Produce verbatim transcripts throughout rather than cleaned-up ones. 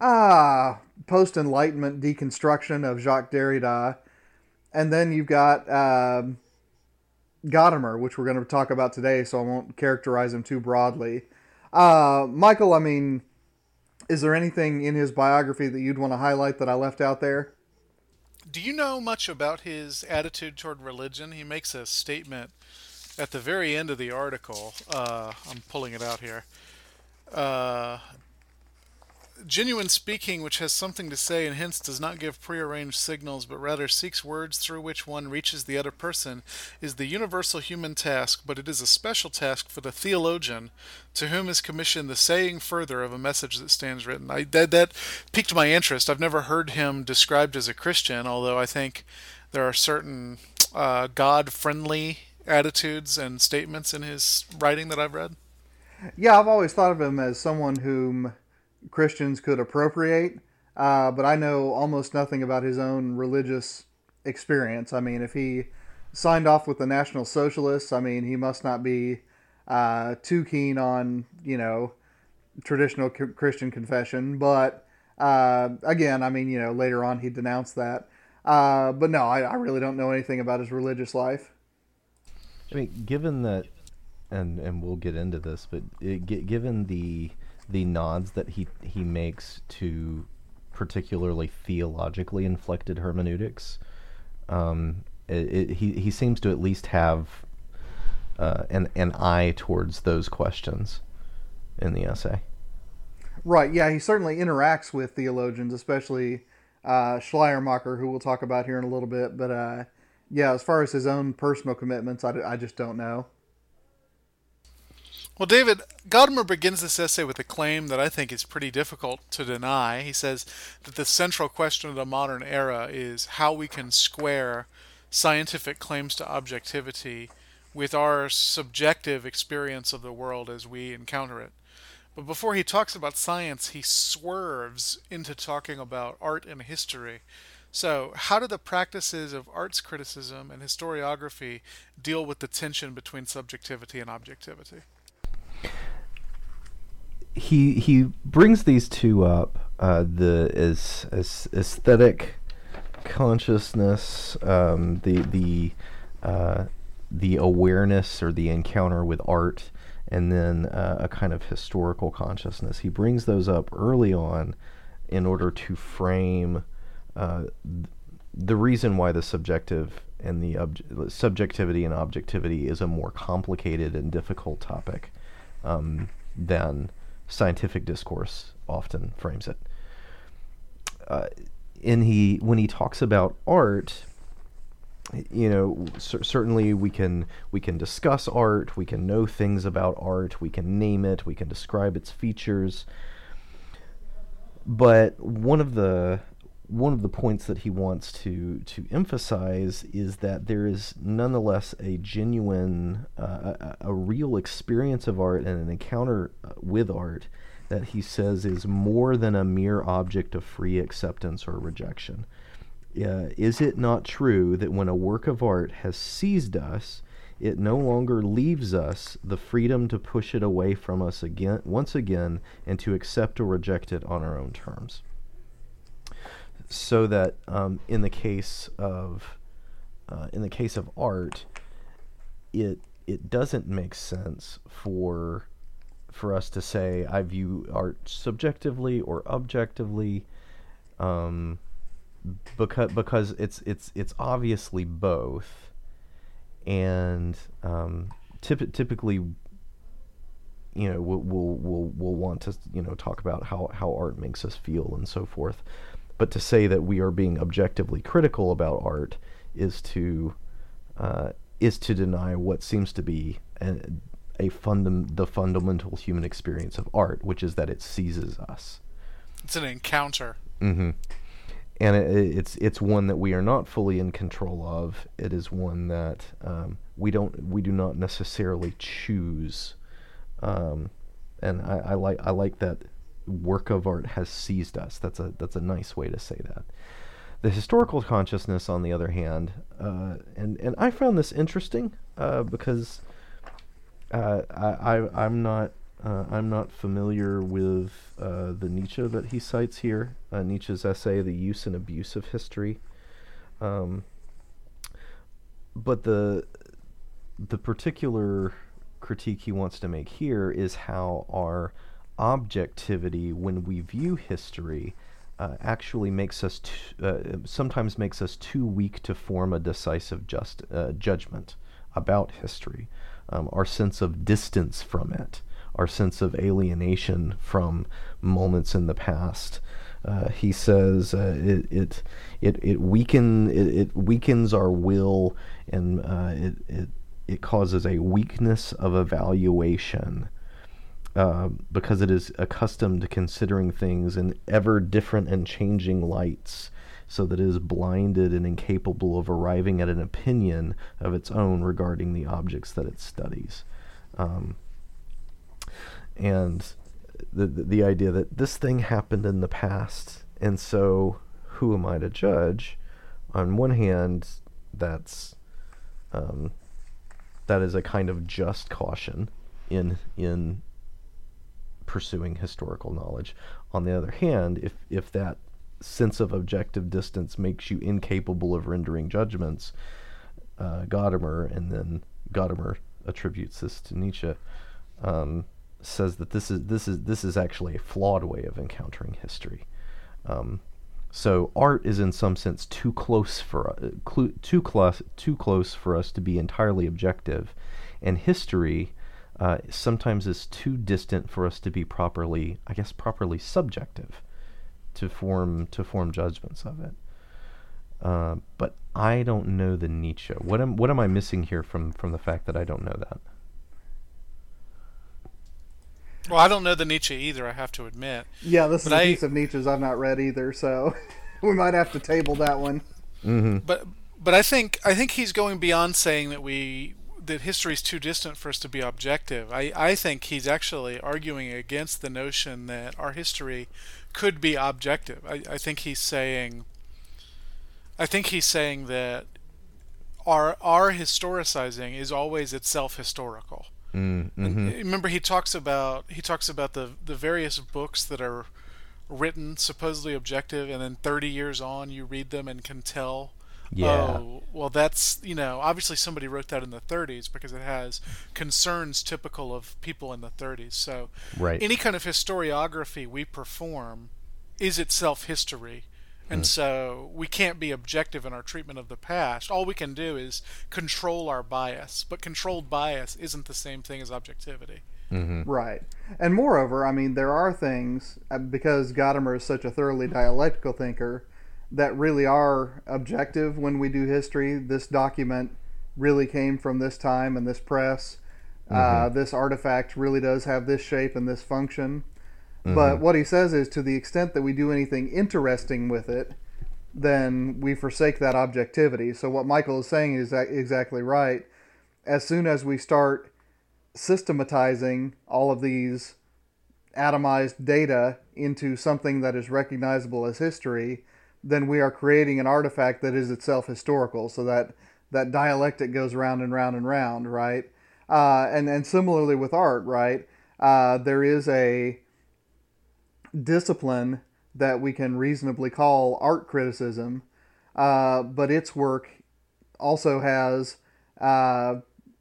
ah, post-Enlightenment deconstruction of Jacques Derrida. And then you've got um, Gadamer, which we're going to talk about today, so I won't characterize him too broadly. Uh, Michael, I mean, is there anything in his biography that you'd want to highlight that I left out there? Do you know much about his attitude toward religion? He makes a statement at the very end of the article. Uh, I'm pulling it out here. Uh, Genuine speaking, which has something to say and hence does not give prearranged signals, but rather seeks words through which one reaches the other person, is the universal human task, but it is a special task for the theologian, to whom is commissioned the saying further of a message that stands written. I, that, that piqued my interest. I've never heard him described as a Christian, although I think there are certain uh, God-friendly attitudes and statements in his writing that I've read. Yeah, I've always thought of him as someone whom Christians could appropriate, uh, but I know almost nothing about his own religious experience. I mean, if he signed off with the National Socialists, I mean, he must not be uh, too keen on, you know, traditional c- Christian confession. But uh, again, I mean, you know, later on he denounced that. Uh, but no, I, I really don't know anything about his religious life. I mean, given that, and and we'll get into this, but it, given the the nods that he he makes to particularly theologically inflected hermeneutics, um, it, it, he he seems to at least have uh, an an eye towards those questions in the essay. Right. Yeah, he certainly interacts with theologians, especially uh, Schleiermacher, who we'll talk about here in a little bit. But uh, yeah, as far as his own personal commitments, I, I just don't know. Well, David, Gadamer begins this essay with a claim that I think is pretty difficult to deny. He says that the central question of the modern era is how we can square scientific claims to objectivity with our subjective experience of the world as we encounter it. But before he talks about science, he swerves into talking about art and history. So, how do the practices of arts criticism and historiography deal with the tension between subjectivity and objectivity? He he brings these two up, uh, the as, as aesthetic consciousness, um, the the uh, the awareness or the encounter with art, and then uh, a kind of historical consciousness. He brings those up early on in order to frame uh, the reason why the subjective and the obje- subjectivity and objectivity is a more complicated and difficult topic um, than scientific discourse often frames it. Uh, and he, when he talks about art, you know, c- certainly we can we can discuss art, we can know things about art, we can name it, we can describe its features. But one of the one of the points that he wants to to emphasize is that there is nonetheless a genuine, uh, a, a real experience of art and an encounter with art that he says is more than a mere object of free acceptance or rejection. Uh, is it not true that when a work of art has seized us, it no longer leaves us the freedom to push it away from us again, once again, and to accept or reject it on our own terms? So that um, in the case of uh, in the case of art, it it doesn't make sense for for us to say I view art subjectively or objectively, um, because because it's it's it's obviously both, and um, typ- typically, you know, we'll we'll we'll we'll want to you know talk about how how art makes us feel and so forth, but to say that we are being objectively critical about art is to uh, is to deny what seems to be a, a fundam- the fundamental human experience of art, which is that it seizes us. It's an encounter. Mm-hmm. And it, it's it's one that we are not fully in control of. It is one that um, we don't we do not necessarily choose. Um, and I, I like I like that work of art has seized us. That's a that's a nice way to say that. The historical consciousness, on the other hand, uh, and and I found this interesting uh, because uh, I, I I'm not uh, I'm not familiar with uh, the Nietzsche that he cites here. Uh, Nietzsche's essay, "The Use and Abuse of History," um, but the the particular critique he wants to make here is how our objectivity, when we view history, Uh, actually makes us t- uh, sometimes makes us too weak to form a decisive just uh, judgment about history. Um, our sense of distance from it, our sense of alienation from moments in the past. Uh, he says uh, it it it it weaken it, it weakens our will, and uh, it it it causes a weakness of evaluation. Uh, because it is accustomed to considering things in ever different and changing lights, so that it is blinded and incapable of arriving at an opinion of its own regarding the objects that it studies. Um, and the, the the idea that this thing happened in the past, and so who am I to judge? On one hand, that's um, that is a kind of just caution in in. pursuing historical knowledge. On the other hand, if if that sense of objective distance makes you incapable of rendering judgments, uh, Gadamer, and then Gadamer attributes this to Nietzsche, um, says that this is this is this is actually a flawed way of encountering history. Um, so art is in some sense too close for uh, cl- too close too close for us to be entirely objective, and history Uh, sometimes is too distant for us to be properly, I guess, properly subjective, to form to form judgments of it. Uh, but I don't know the Nietzsche. What am what am I missing here from from the fact that I don't know that? Well, I don't know the Nietzsche either, I have to admit. Yeah, this but is a I, piece of Nietzsche's I've not read either, so we might have to table that one. Mm-hmm. But but I think I think he's going beyond saying that we. that history is too distant for us to be objective. I, I think he's actually arguing against the notion that our history could be objective. I, I think he's saying I think he's saying that our our historicizing is always itself historical. Mm-hmm. And remember, he talks about he talks about the, the various books that are written supposedly objective, and then thirty years on you read them and can tell, yeah. Oh, well, that's, you know, obviously somebody wrote that in the thirties because it has concerns typical of people in the thirties. So right. Any kind of historiography we perform is itself history. And mm. so we can't be objective in our treatment of the past. All we can do is control our bias. But controlled bias isn't the same thing as objectivity. Mm-hmm. Right. And moreover, I mean, there are things, because Gadamer is such a thoroughly dialectical thinker, that really are objective when we do history. This document really came from this time and this press. Mm-hmm. Uh, this artifact really does have this shape and this function. Mm-hmm. But what he says is, to the extent that we do anything interesting with it, then we forsake that objectivity. So what Michael is saying is exactly right. As soon as we start systematizing all of these atomized data into something that is recognizable as history, then we are creating an artifact that is itself historical. So that, that dialectic goes round and round and round, right? Uh, and, and similarly with art, right? Uh, there is a discipline that we can reasonably call art criticism, uh, but its work also has uh,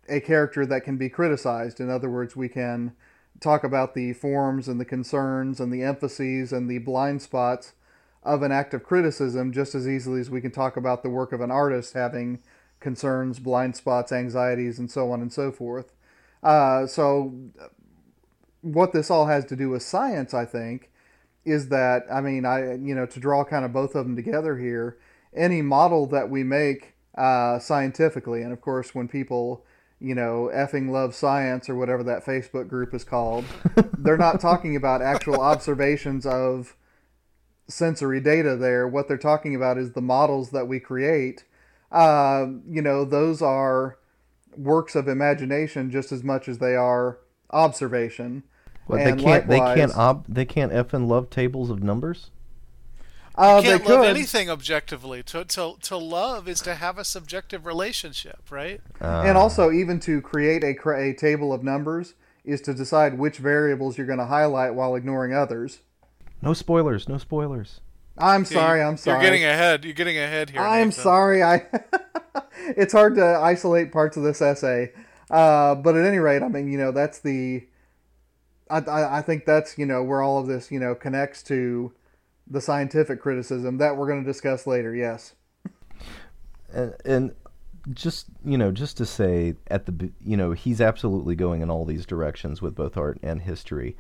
a character that can be criticized. In other words, we can talk about the forms and the concerns and the emphases and the blind spots of an act of criticism just as easily as we can talk about the work of an artist having concerns, blind spots, anxieties, and so on and so forth. Uh, so what this all has to do with science, I think, is that, I mean, I you know, to draw kind of both of them together here, any model that we make uh, scientifically, and of course when people, you know, effing love science or whatever that Facebook group is called, they're not talking about actual observations of sensory data there. What they're talking about is the models that we create. Uh, you know, those are works of imagination just as much as they are observation. What, and they can't, likewise, they can't ob- they can't effing love tables of numbers? Uh, you can't they love could. anything objectively. To, to to love is to have a subjective relationship, right? Uh. And also, even to create a, a table of numbers is to decide which variables you're going to highlight while ignoring others. No spoilers, no spoilers. I'm sorry, I'm sorry. You're getting ahead. You're getting ahead here. I'm Nathan. sorry. I It's hard to isolate parts of this essay. Uh, but at any rate, I mean, you know, that's the... I, I, I think that's, you know, where all of this, you know, connects to the scientific criticism that we're going to discuss later, yes. And, and just, you know, just to say, at the you know, he's absolutely going in all these directions with both art and history.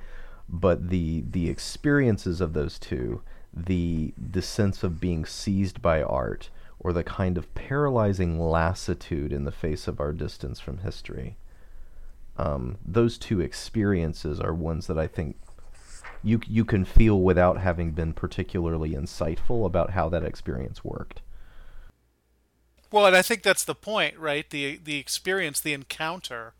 But the the experiences of those two, the the sense of being seized by art, or the kind of paralyzing lassitude in the face of our distance from history, um, those two experiences are ones that I think you you can feel without having been particularly insightful about how that experience worked. Well, and I think that's the point, right? The the experience, the encounter,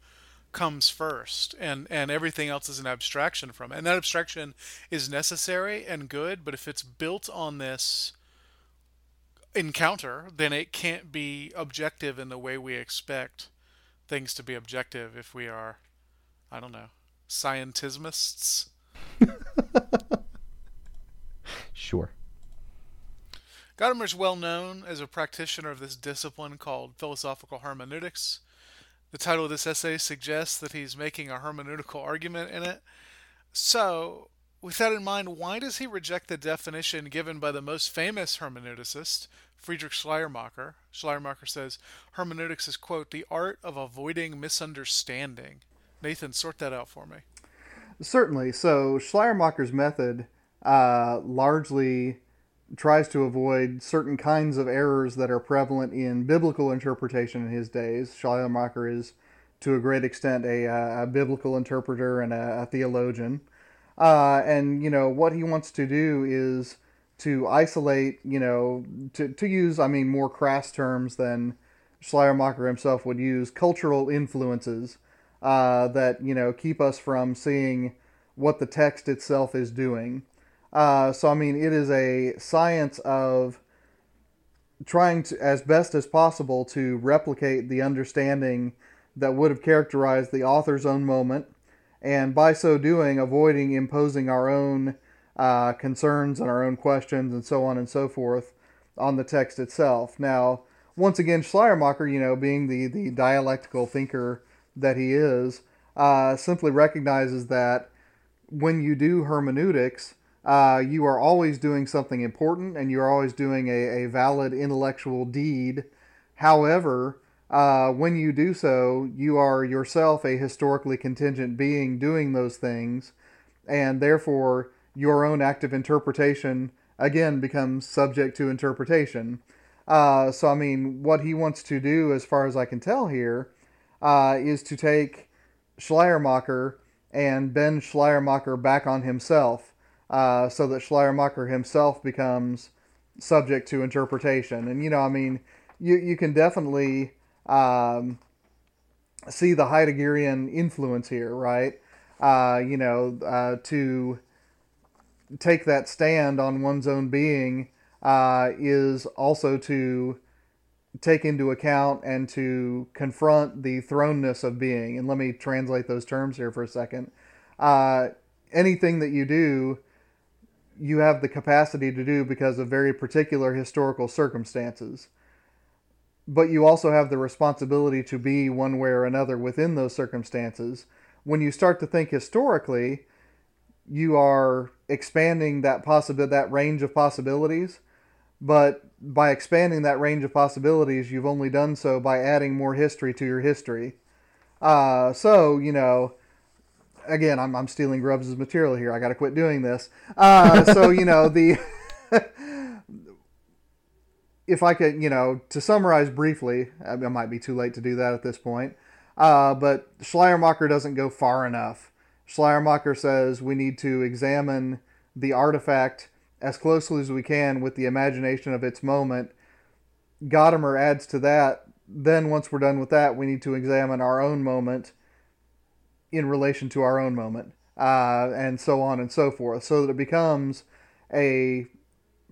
comes first, and and everything else is an abstraction from it. And that abstraction is necessary and good, but if it's built on this encounter, then it can't be objective in the way we expect things to be objective if we are, I don't know, scientismists. Sure. Gadamer is well known as a practitioner of this discipline called philosophical hermeneutics. The title of this essay suggests that he's making a hermeneutical argument in it. So, with that in mind, why does he reject the definition given by the most famous hermeneuticist, Friedrich Schleiermacher? Schleiermacher says, hermeneutics is, quote, the art of avoiding misunderstanding. Nathan, sort that out for me. Certainly. So, Schleiermacher's method uh, largely tries to avoid certain kinds of errors that are prevalent in biblical interpretation in his days. Schleiermacher is, to a great extent, a, uh, a biblical interpreter and a, a theologian. Uh, and, you know, what he wants to do is to isolate, you know, to, to use, I mean, more crass terms than Schleiermacher himself would use, cultural influences uh, that, you know, keep us from seeing what the text itself is doing. Uh, so, I mean, it is a science of trying to, as best as possible, to replicate the understanding that would have characterized the author's own moment, and by so doing, avoiding imposing our own uh, concerns and our own questions and so on and so forth on the text itself. Now, once again, Schleiermacher, you know, being the, the dialectical thinker that he is, uh, simply recognizes that when you do hermeneutics, Uh, you are always doing something important, and you're always doing a, a valid intellectual deed. However, uh, when you do so, you are yourself a historically contingent being doing those things, and therefore your own act of interpretation, again, becomes subject to interpretation. Uh, so, I mean, what he wants to do, as far as I can tell here, uh, is to take Schleiermacher and bend Schleiermacher back on himself. Uh, so that Schleiermacher himself becomes subject to interpretation. And, you know, I mean, you, you can definitely um, see the Heideggerian influence here, right? Uh, you know, uh, to take that stand on one's own being uh, is also to take into account and to confront the thrownness of being. And let me translate those terms here for a second. Uh, anything that you do, you have the capacity to do because of very particular historical circumstances. but you also have the responsibility to be one way or another within those circumstances. When you start to think historically, you are expanding that possibility, that range of possibilities. But by expanding that range of possibilities, you've only done so by adding more history to your history. Uh, so, you know, again, I'm, I'm stealing Grubbs' material here. I got to quit doing this. Uh, so, you know, the if I could, you know, to summarize briefly, I might be too late to do that at this point, uh, but Schleiermacher doesn't go far enough. Schleiermacher says we need to examine the artifact as closely as we can with the imagination of its moment. Gadamer adds to that, then once we're done with that, we need to examine our own moment in relation to our own moment, uh, and so on and so forth, so that it becomes a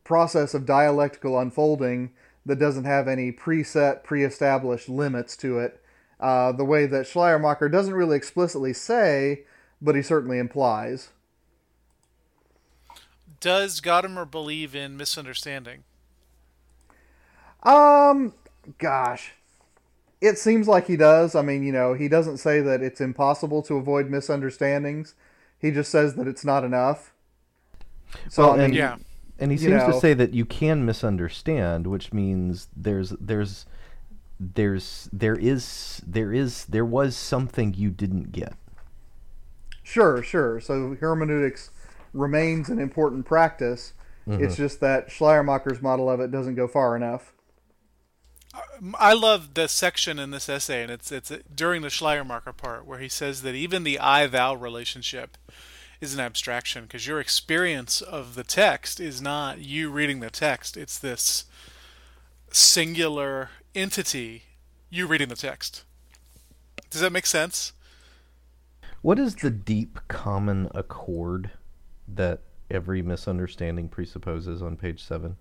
process of dialectical unfolding that doesn't have any preset, pre-established limits to it, uh, the way that Schleiermacher doesn't really explicitly say, but he certainly implies. Does Gadamer believe in misunderstanding? Um, gosh. It seems like he does. I mean, you know, he doesn't say that it's impossible to avoid misunderstandings. He just says that it's not enough. So, well, I mean, and, yeah. And he seems know, to say that you can misunderstand, which means there's there's there's there is there is there was something you didn't get. Sure, sure. So hermeneutics remains an important practice. Mm-hmm. It's just that Schleiermacher's model of it doesn't go far enough. I love the section in this essay, and it's it's during the Schleiermacher part where he says that even the I-thou relationship is an abstraction, because your experience of the text is not you reading the text. It's this singular entity, you reading the text. Does that make sense? What is the deep common accord that every misunderstanding presupposes on page seven?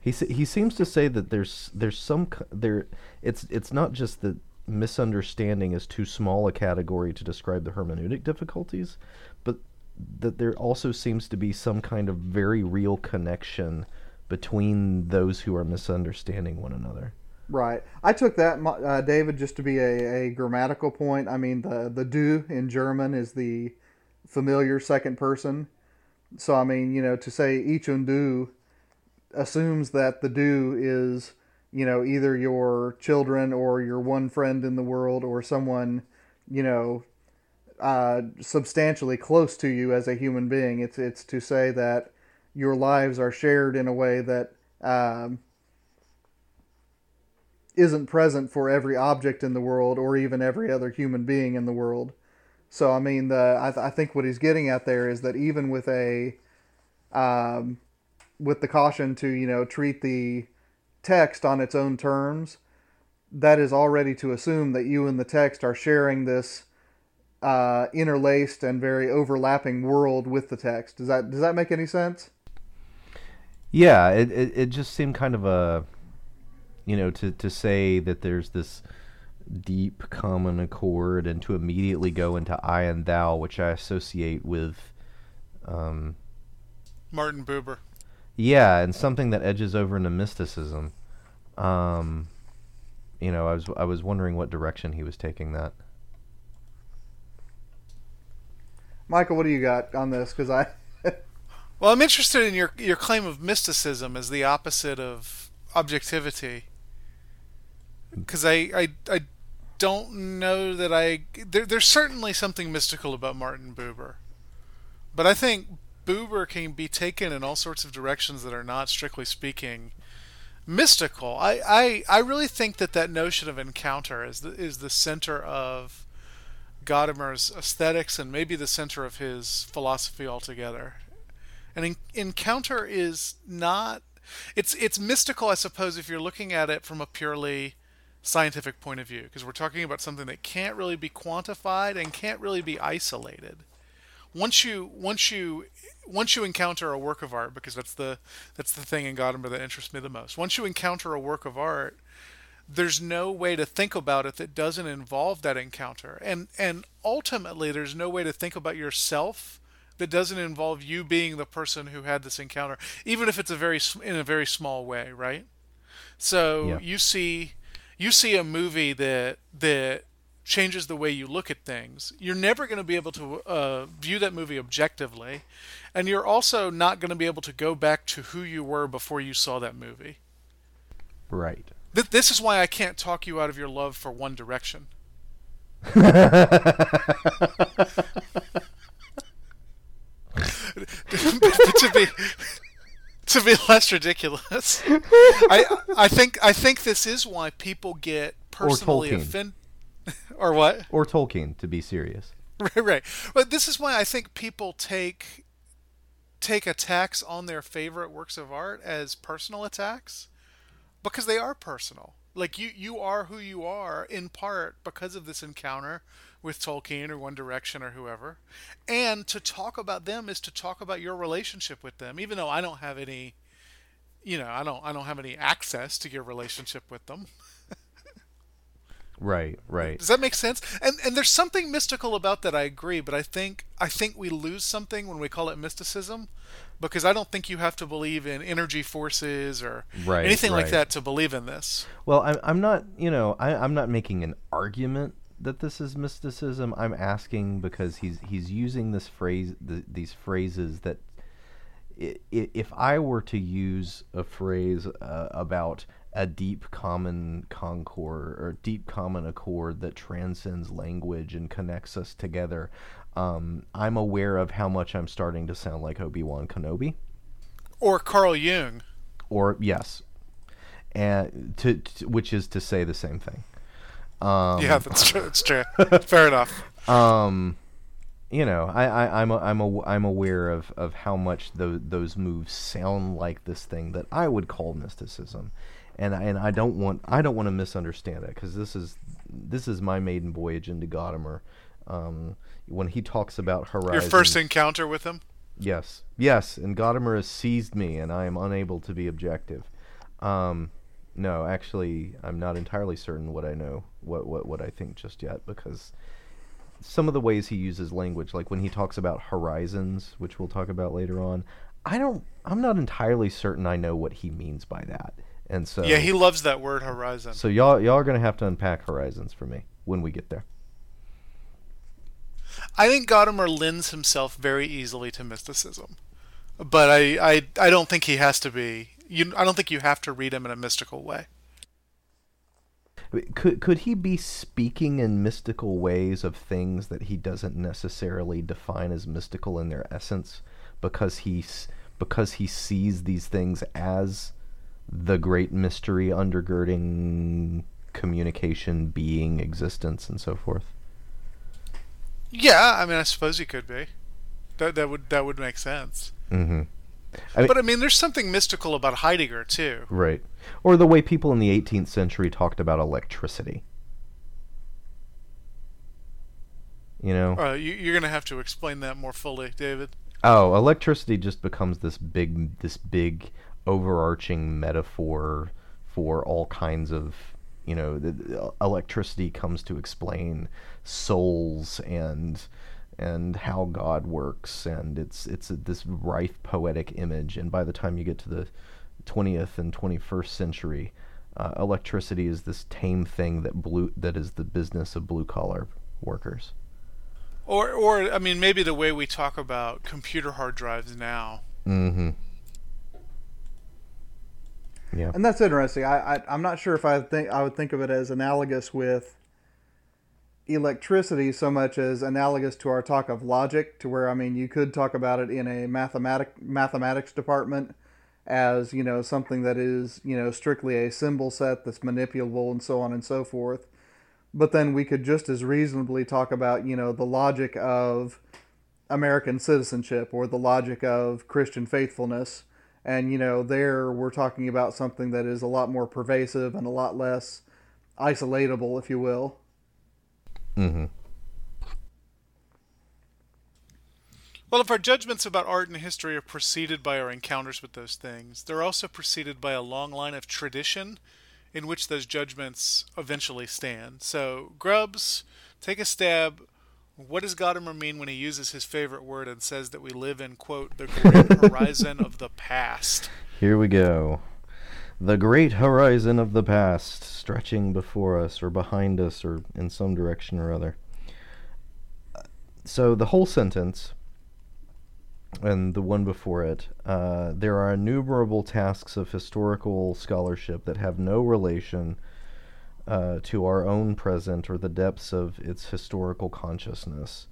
He he seems to say that there's there's some there it's it's not just that misunderstanding is too small a category to describe the hermeneutic difficulties, but that there also seems to be some kind of very real connection between those who are misunderstanding one another. Right. I took that, uh, David, just to be a, a grammatical point. I mean, the the du in German is the familiar second person. So, I mean, you know, to say ich und du assumes that the du is, you know, either your children or your one friend in the world or someone, you know, uh, substantially close to you as a human being. It's, it's to say that your lives are shared in a way that... Um, isn't present for every object in the world or even every other human being in the world. So, I mean, the I, th- I think what he's getting at there is that even with a, um, with the caution to, you know, treat the text on its own terms, that is already to assume that you and the text are sharing this uh, interlaced and very overlapping world with the text. Does that, does that make any sense? Yeah, it, it, it just seemed kind of a... You know, to, to say that there's this deep common accord and to immediately go into I and thou, which I associate with... Um, Martin Buber. Yeah, and something that edges over into mysticism. Um, you know, I was I was wondering what direction he was taking that. Michael, what do you got on this? Because I... Well, I'm interested in your your claim of mysticism as the opposite of objectivity. Because I, I, I don't know that I... There, there's certainly something mystical about Martin Buber. But I think Buber can be taken in all sorts of directions that are not, strictly speaking, mystical. I, I, I really think that that notion of encounter is the, is the center of Gadamer's aesthetics and maybe the center of his philosophy altogether. And in, encounter is not... It's it's mystical, I suppose, if you're looking at it from a purely scientific point of view, because we're talking about something that can't really be quantified and can't really be isolated. Once you once you once you encounter a work of art, because that's the that's the thing in Gadamer that interests me the most. Once you encounter a work of art, there's no way to think about it that doesn't involve that encounter, and and ultimately there's no way to think about yourself that doesn't involve you being the person who had this encounter, even if it's a very in a very small way, right? So yeah. you see you see a movie that that changes the way you look at things. You're never going to be able to uh, view that movie objectively, and you're also not going to be able to go back to who you were before you saw that movie. Right. Th- this is why I can't talk you out of your love for One Direction. to be to be less ridiculous, I I think I think this is why people get personally offended, or what? Or Tolkien, to be serious. Right, right. But this is why I think people take take attacks on their favorite works of art as personal attacks, because they are personal. Like you, you are who you are in part because of this encounter with Tolkien or One Direction or whoever. And to talk about them is to talk about your relationship with them, even though I don't have any, you know, I don't, I don't have any access to your relationship with them. Right, right. Does that make sense? And and there's something mystical about that. I agree, but I think I think we lose something when we call it mysticism, because I don't think you have to believe in energy forces or right, anything right. like that to believe in this. Well, I'm I'm not you know I, I'm not making an argument that this is mysticism. I'm asking because he's he's using this phrase th- these phrases that I- I- if I were to use a phrase uh, about a deep common concord or deep common accord that transcends language and connects us together, um, I'm aware of how much I'm starting to sound like Obi-Wan Kenobi or Carl Jung or yes and to, to which is to say the same thing. Um, yeah, that's true. That's true. Fair enough. Um, you know, I, I, I'm, a, I'm, a, I'm aware of, of how much the, those moves sound like this thing that I would call mysticism, and I, and I don't want, I don't want to misunderstand it, because this is, this is my maiden voyage into Gadamer. Um, when he talks about horizons, your first encounter with him. Yes, yes, and Gadamer has seized me, and I am unable to be objective. Um. No, actually, I'm not entirely certain what I know, what, what what I think just yet, because some of the ways he uses language, like when he talks about horizons, which we'll talk about later on, I don't, I'm not entirely certain I know what he means by that, and so yeah, he loves that word horizon. So y'all y'all are gonna have to unpack horizons for me when we get there. I think Gadamer lends himself very easily to mysticism, but I I, I don't think he has to be. You, I don't think you have to read him in a mystical way. Could could he be speaking in mystical ways of things that he doesn't necessarily define as mystical in their essence, because he because he sees these things as the great mystery undergirding communication, being, existence, and so forth? Yeah, I mean, I suppose he could be. That that would that would make sense. Mm-hmm. I mean, but I mean, there's something mystical about Heidegger too, right? Or the way people in the eighteenth century talked about electricity. You know, uh, you, you're going to have to explain that more fully, David. Oh, electricity just becomes this big, this big overarching metaphor for all kinds of, you know, the, the electricity comes to explain souls and. and how God works, and it's it's a, this rife poetic image, and by the time you get to the twentieth and twenty-first century, uh, electricity is this tame thing that blue that is the business of blue-collar workers. Or, or I mean, maybe the way we talk about computer hard drives now. Mm-hmm. Yeah. And that's interesting. I, I I'm not sure if I think I would think of it as analogous with electricity so much as analogous to our talk of logic, to where, I mean, you could talk about it in a mathematic mathematics department as, you know, something that is, you know, strictly a symbol set that's manipulable and so on and so forth. But then we could just as reasonably talk about, you know, the logic of American citizenship or the logic of Christian faithfulness. And, you know, there we're talking about something that is a lot more pervasive and a lot less isolatable, if you will. Mm-hmm. Well, if our judgments about art and history are preceded by our encounters with those things, they're also preceded by a long line of tradition in which those judgments eventually stand. So, Grubbs, take a stab. What does Gadamer mean when he uses his favorite word and says that we live in, quote, the great horizon of the past? Here we go. the great horizon of the past stretching before us or behind us or in some direction or other. So the whole sentence and the one before it, uh, there are innumerable tasks of historical scholarship that have no relation uh, to our own present or the depths of its historical consciousness.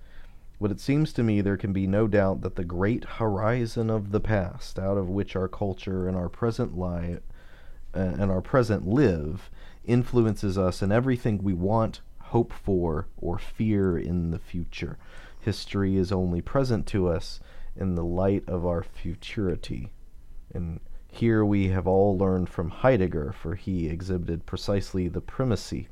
But it seems to me there can be no doubt that the great horizon of the past, out of which our culture and our present lie, uh, and our present live, influences us in everything we want, hope for, or fear in the future. History is only present to us in the light of our futurity. And here we have all learned from Heidegger, for he exhibited precisely the primacy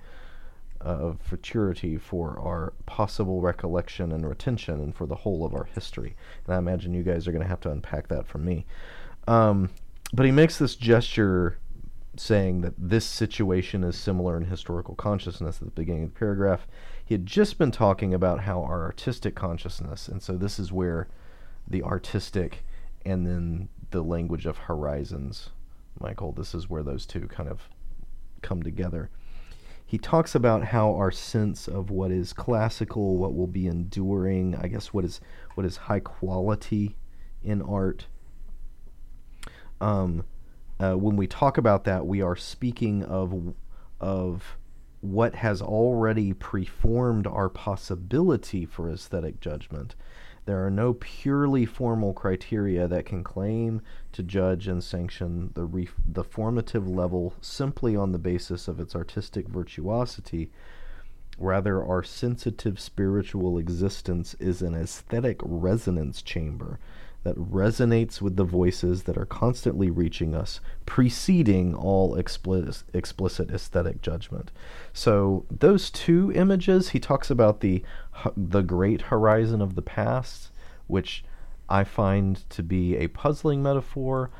of futurity for our possible recollection and retention and for the whole of our history. And I imagine you guys are going to have to unpack that from me. Um, but he makes this gesture saying that this situation is similar in historical consciousness at the beginning of the paragraph. He had just been talking about how our artistic consciousness, and so this is where the artistic and then the language of horizons, Michael, this is where those two kind of come together. He talks about how our sense of what is classical, what will be enduring, I guess what is what is high quality in art. Um, uh, when we talk about that, we are speaking of of what has already preformed our possibility for aesthetic judgment. There are no purely formal criteria that can claim to judge and sanction the re- the formative level simply on the basis of its artistic virtuosity. Rather, our sensitive spiritual existence is an aesthetic resonance chamber that resonates with the voices that are constantly reaching us, preceding all explicit, explicit aesthetic judgment. So those two images, he talks about the the great horizon of the past, which I find to be a puzzling metaphor.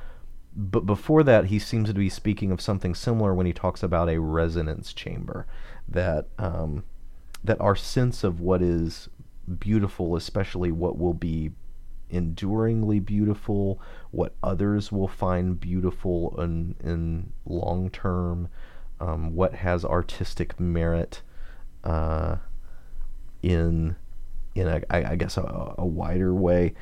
But before that, he seems to be speaking of something similar when he talks about a resonance chamber, that um, that our sense of what is beautiful, especially what will be enduringly beautiful, what others will find beautiful in, in long term, um, what has artistic merit uh, in in a, I, I guess a, a wider way,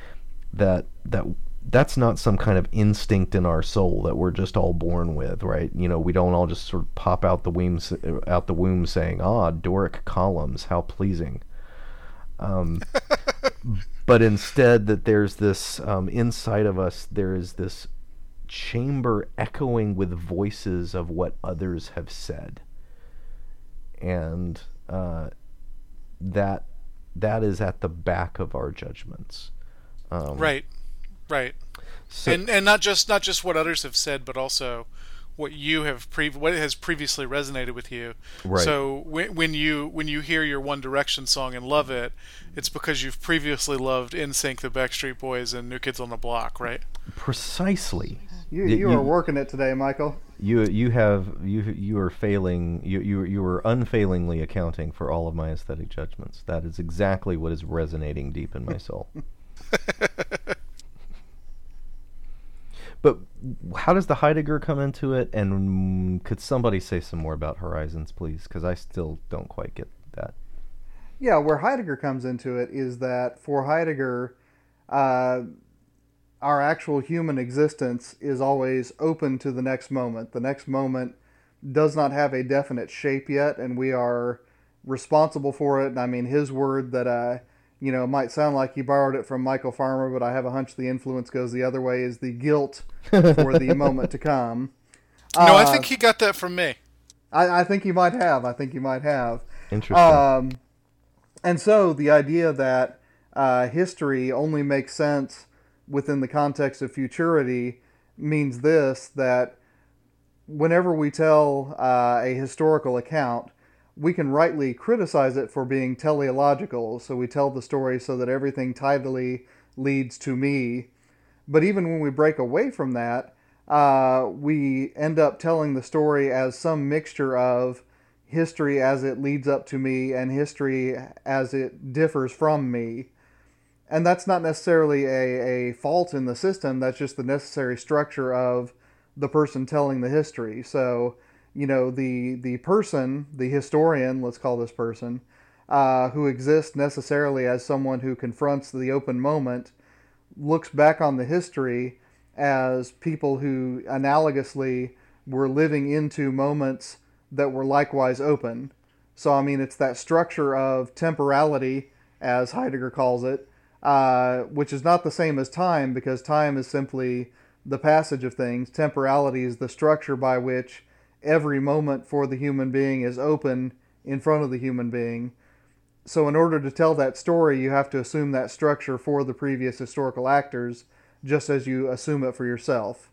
that that that's not some kind of instinct in our soul that we're just all born with, right? You know, we don't all just sort of pop out the womb out the womb saying, "Ah, Doric columns, how pleasing." Um, but instead that there's this, um, inside of us, there is this chamber echoing with voices of what others have said. And, uh, that, that is at the back of our judgments. Um, right. Right. So, and, and not just, not just what others have said, but also what you have pre- what has previously resonated with you. Right. So when, when you when you hear your One Direction song and love it, it's because you've previously loved N Sync, the Backstreet Boys, and New Kids on the Block, right? Precisely. You you, you are working it today, Michael. You you have you you are failing you you you are unfailingly accounting for all of my aesthetic judgments. That is exactly what is resonating deep in my soul. But how does the Heidegger come into it? And could somebody say some more about horizons, please? Because I still don't quite get that. Yeah, where Heidegger comes into it is that for Heidegger, uh, our actual human existence is always open to the next moment. The next moment does not have a definite shape yet, and we are responsible for it. And I mean, his word that... Uh, you know, it might sound like he borrowed it from Michial Farmer, but I have a hunch the influence goes the other way, is the guilt for the moment to come. Uh, no, I think he got that from me. I, I think he might have. I think he might have. Interesting. Um, and so the idea that uh, history only makes sense within the context of futurity means this, that whenever we tell uh, a historical account, we can rightly criticize it for being teleological, so we tell the story so that everything tidally leads to me. But even when we break away from that, uh, we end up telling the story as some mixture of history as it leads up to me and history as it differs from me. And that's not necessarily a, a fault in the system, that's just the necessary structure of the person telling the history. So, you know, the the person, the historian, let's call this person, uh, who exists necessarily as someone who confronts the open moment, looks back on the history as people who analogously were living into moments that were likewise open. So, I mean, it's that structure of temporality, as Heidegger calls it, uh, which is not the same as time, because time is simply the passage of things. Temporality is the structure by which every moment for the human being is open in front of the human being. So in order to tell that story, you have to assume that structure for the previous historical actors, just as you assume it for yourself.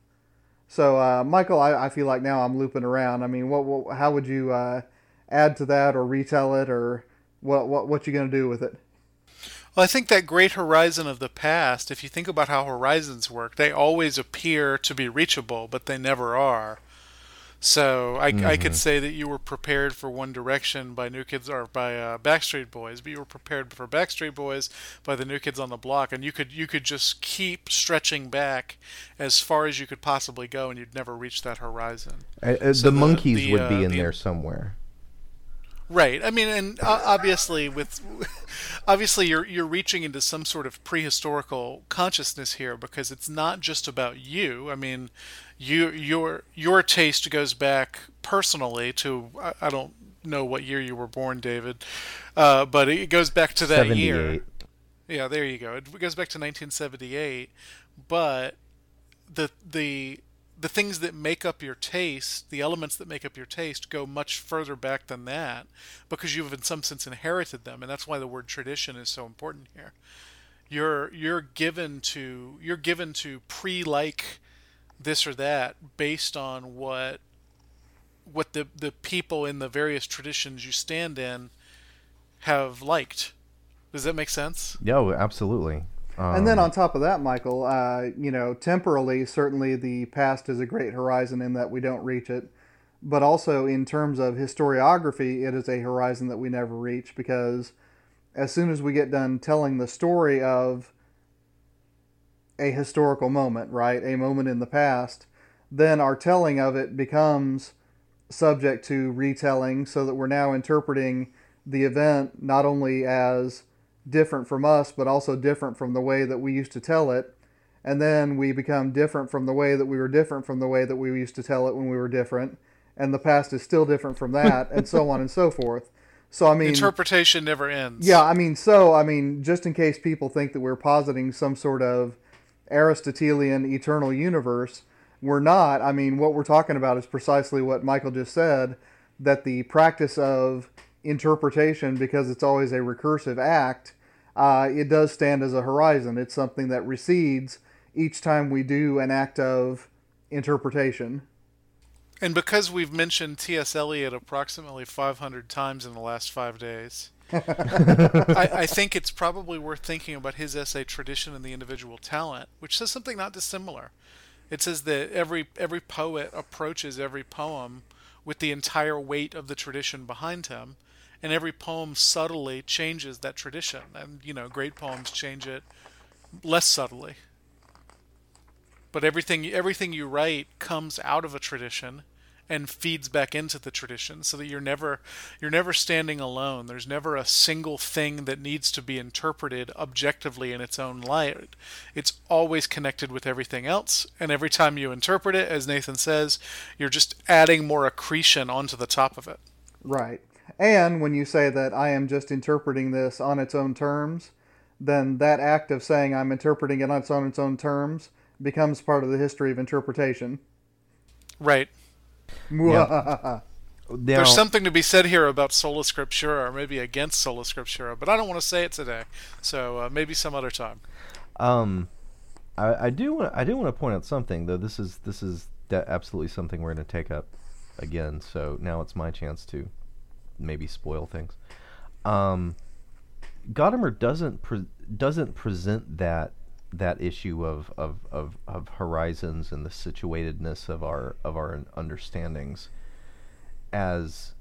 So, uh, Michael, I, I feel like now I'm looping around. I mean, what, what how would you uh, add to that, or retell it, or what what what you going to do with it? Well, I think that great horizon of the past, if you think about how horizons work, they always appear to be reachable, but they never are. So I, mm-hmm. I could say that you were prepared for One Direction by New Kids or by uh, Backstreet Boys, but you were prepared for Backstreet Boys by the New Kids on the Block, and you could you could just keep stretching back as far as you could possibly go, and you'd never reach that horizon. Uh, uh, so the, the Monkees the, would uh, be in the, there somewhere. Right. I mean, and obviously, with obviously, you're you're reaching into some sort of prehistorical consciousness here, because it's not just about you. I mean, you your your taste goes back personally to I, I don't know what year you were born, David, uh, but it goes back to that year. Yeah, there you go. It goes back to nineteen seventy-eight, but the the. the things that make up your taste, the elements that make up your taste, go much further back than that, because you've in some sense inherited them. And that's why the word tradition is so important here. You're you're given to you're given to pre-like this or that based on what what the, the people in the various traditions you stand in have liked. Does that make sense? No, absolutely. And then on top of that, Michael, uh, you know, temporally, certainly the past is a great horizon in that we don't reach it. But also in terms of historiography, it is a horizon that we never reach, because as soon as we get done telling the story of a historical moment, right, a moment in the past, then our telling of it becomes subject to retelling, so that we're now interpreting the event not only as different from us, but also different from the way that we used to tell it. And then we become different from the way that we were different from the way that we used to tell it when we were different. And the past is still different from that, and so on and so forth. So, I mean, interpretation never ends. Yeah. I mean, so, I mean, just in case people think that we're positing some sort of Aristotelian eternal universe, we're not. I mean, what we're talking about is precisely what Michael just said, that the practice of interpretation, because it's always a recursive act, uh, it does stand as a horizon. It's something that recedes each time we do an act of interpretation. And because we've mentioned T S. Eliot approximately five hundred times in the last five days, I, I think it's probably worth thinking about his essay Tradition and the Individual Talent, which says something not dissimilar. It says that every every poet approaches every poem with the entire weight of the tradition behind him, and every poem subtly changes that tradition. And, you know, great poems change it less subtly. But everything everything you write comes out of a tradition and feeds back into the tradition, so that you're never you're never standing alone. There's never a single thing that needs to be interpreted objectively in its own light. It's always connected with everything else, and every time you interpret it, as Nathan says, you're just adding more accretion onto the top of it. Right. And when you say that I am just interpreting this on its own terms, then that act of saying I'm interpreting it on its own, its own terms becomes part of the history of interpretation. Right. Now, there's something to be said here about sola scriptura, or maybe against sola scriptura, but I don't want to say it today, so uh, maybe some other time. Um, I, I do want I do want to point out something, though. This is this is absolutely something we're going to take up again. So now it's my chance to maybe spoil things. Um, Gadamer doesn't pre- doesn't present that. that issue of, of, of, of horizons and the situatedness of our of our understandings as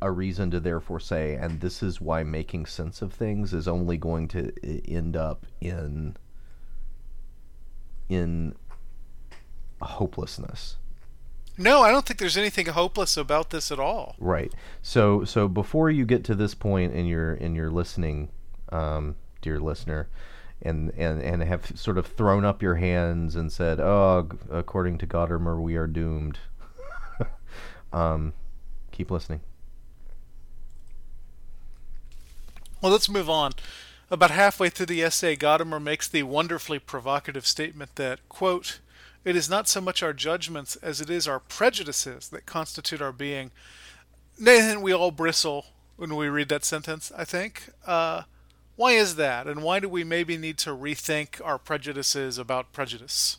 a reason to therefore say, and this is why making sense of things is only going to end up in in hopelessness. No, I don't think there's anything hopeless about this at all. Right. So, so before you get to this point in your in your listening, um, dear listener, and, and and have sort of thrown up your hands and said, "Oh, according to Gadamer, we are doomed." um, keep listening. Well, let's move on. About halfway through the essay, Gadamer makes the wonderfully provocative statement that, quote, "It is not so much our judgments as it is our prejudices that constitute our being." Nathan, we all bristle when we read that sentence, I think. Uh, why is that? And why do we maybe need to rethink our prejudices about prejudice?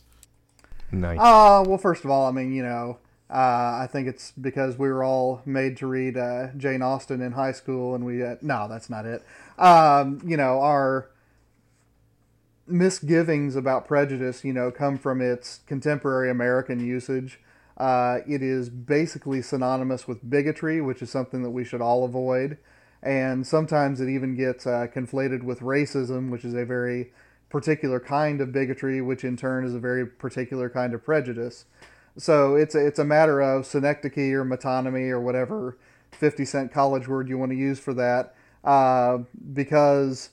Nice. Uh, well, first of all, I mean, you know, uh, I think it's because we were all made to read uh, Jane Austen in high school and we... Uh, no, that's not it. Um, you know, our... misgivings about prejudice, you know, come from its contemporary American usage. Uh, it is basically synonymous with bigotry, which is something that we should all avoid. And sometimes it even gets uh, conflated with racism, which is a very particular kind of bigotry, which in turn is a very particular kind of prejudice. So it's a, it's a matter of synecdoche or metonymy or whatever fifty cent college word you want to use for that, uh, because,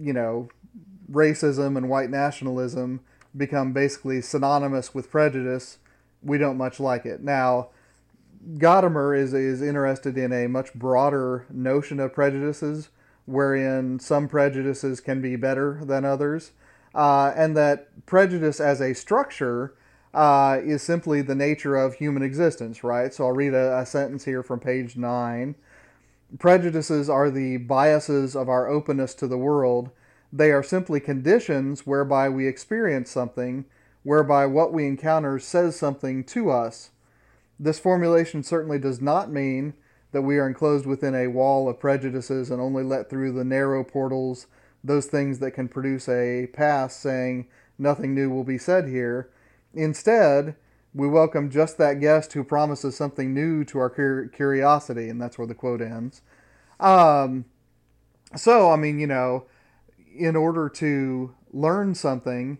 you know, racism and white nationalism become basically synonymous with prejudice. We don't much like it. Now, Gadamer is, is interested in a much broader notion of prejudices, wherein some prejudices can be better than others, uh, and that prejudice as a structure uh, is simply the nature of human existence, right? So I'll read a, a sentence here from page nine. "Prejudices are the biases of our openness to the world. They are simply conditions whereby we experience something, whereby what we encounter says something to us. This formulation certainly does not mean that we are enclosed within a wall of prejudices and only let through the narrow portals, those things that can produce a pass saying nothing new will be said here. Instead, we welcome just that guest who promises something new to our curiosity," and that's where the quote ends. Um, so, I mean, you know, in order to learn something,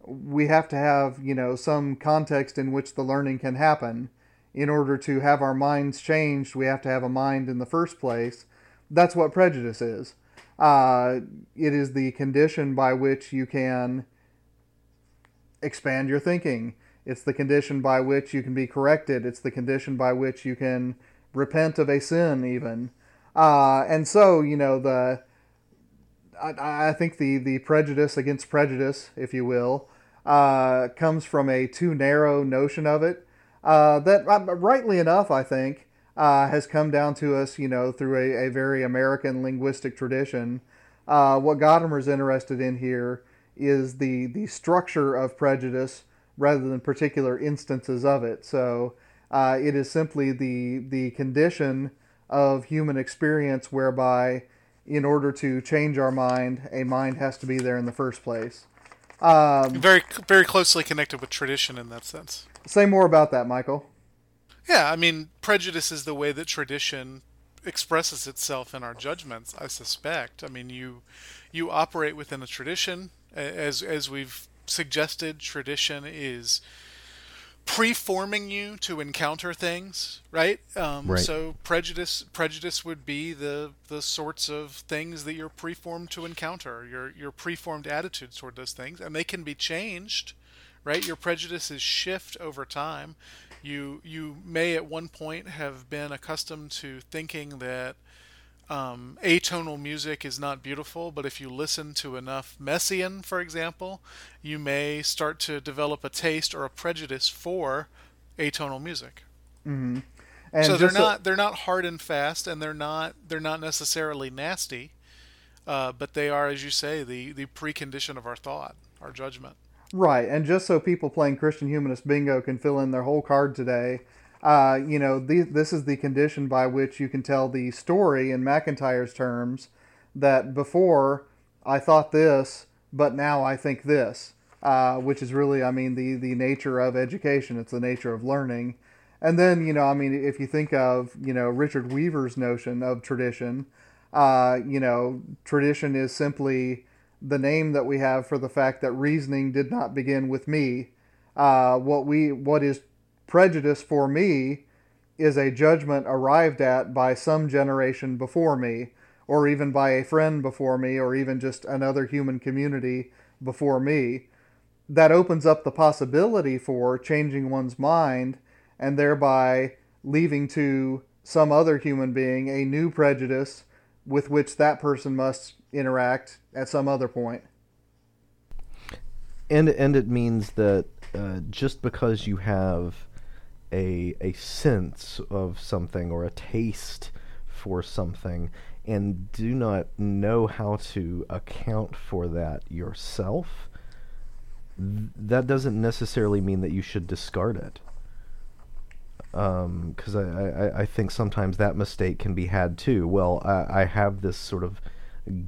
we have to have, you know, some context in which the learning can happen. In order to have our minds changed, we have to have a mind in the first place. That's what prejudice is. Uh, it is the condition by which you can expand your thinking. It's the condition by which you can be corrected. It's the condition by which you can repent of a sin, even. Uh, and so, you know, the... I think the, the prejudice against prejudice, if you will, uh, comes from a too narrow notion of it uh, that, rightly enough, I think, uh, has come down to us, you know, through a, a very American linguistic tradition. Uh, what Gadamer's interested in here is the, the structure of prejudice rather than particular instances of it. So uh, it is simply the the condition of human experience whereby, in order to change our mind, a mind has to be there in the first place. Um, very, very closely connected with tradition in that sense. Say more about that, Michael. Yeah, I mean, prejudice is the way that tradition expresses itself in our judgments, I suspect. I mean, you you operate within a tradition. As, as we've suggested, tradition is preforming you to encounter things, right? Um, right. So prejudice, prejudice would be the the sorts of things that you're preformed to encounter. Your your preformed attitudes toward those things, and they can be changed, right? Your prejudices shift over time. You you may at one point have been accustomed to thinking that Um, atonal music is not beautiful, but if you listen to enough Messiaen, for example, you may start to develop a taste or a prejudice for atonal music. Mm-hmm. And so they're not a... they're not hard and fast, and they're not they're not necessarily nasty, uh, but they are, as you say, the the precondition of our thought, our judgment. Right, and just so people playing Christian humanist bingo can fill in their whole card today. Uh, you know, the, this is the condition by which you can tell the story in MacIntyre's terms that before I thought this, but now I think this, uh, which is really, I mean, the, the nature of education. It's the nature of learning. And then, you know, I mean, if you think of, you know, Richard Weaver's notion of tradition, uh, you know, tradition is simply the name that we have for the fact that reasoning did not begin with me. Uh, what we, what is prejudice for me is a judgment arrived at by some generation before me, or even by a friend before me, or even just another human community before me, that opens up the possibility for changing one's mind and thereby leaving to some other human being a new prejudice with which that person must interact at some other point. And and it means that uh, just because you have a a sense of something or a taste for something and do not know how to account for that yourself, th- that doesn't necessarily mean that you should discard it. Um, 'cause I, I, I think sometimes that mistake can be had too. Well, I, I have this sort of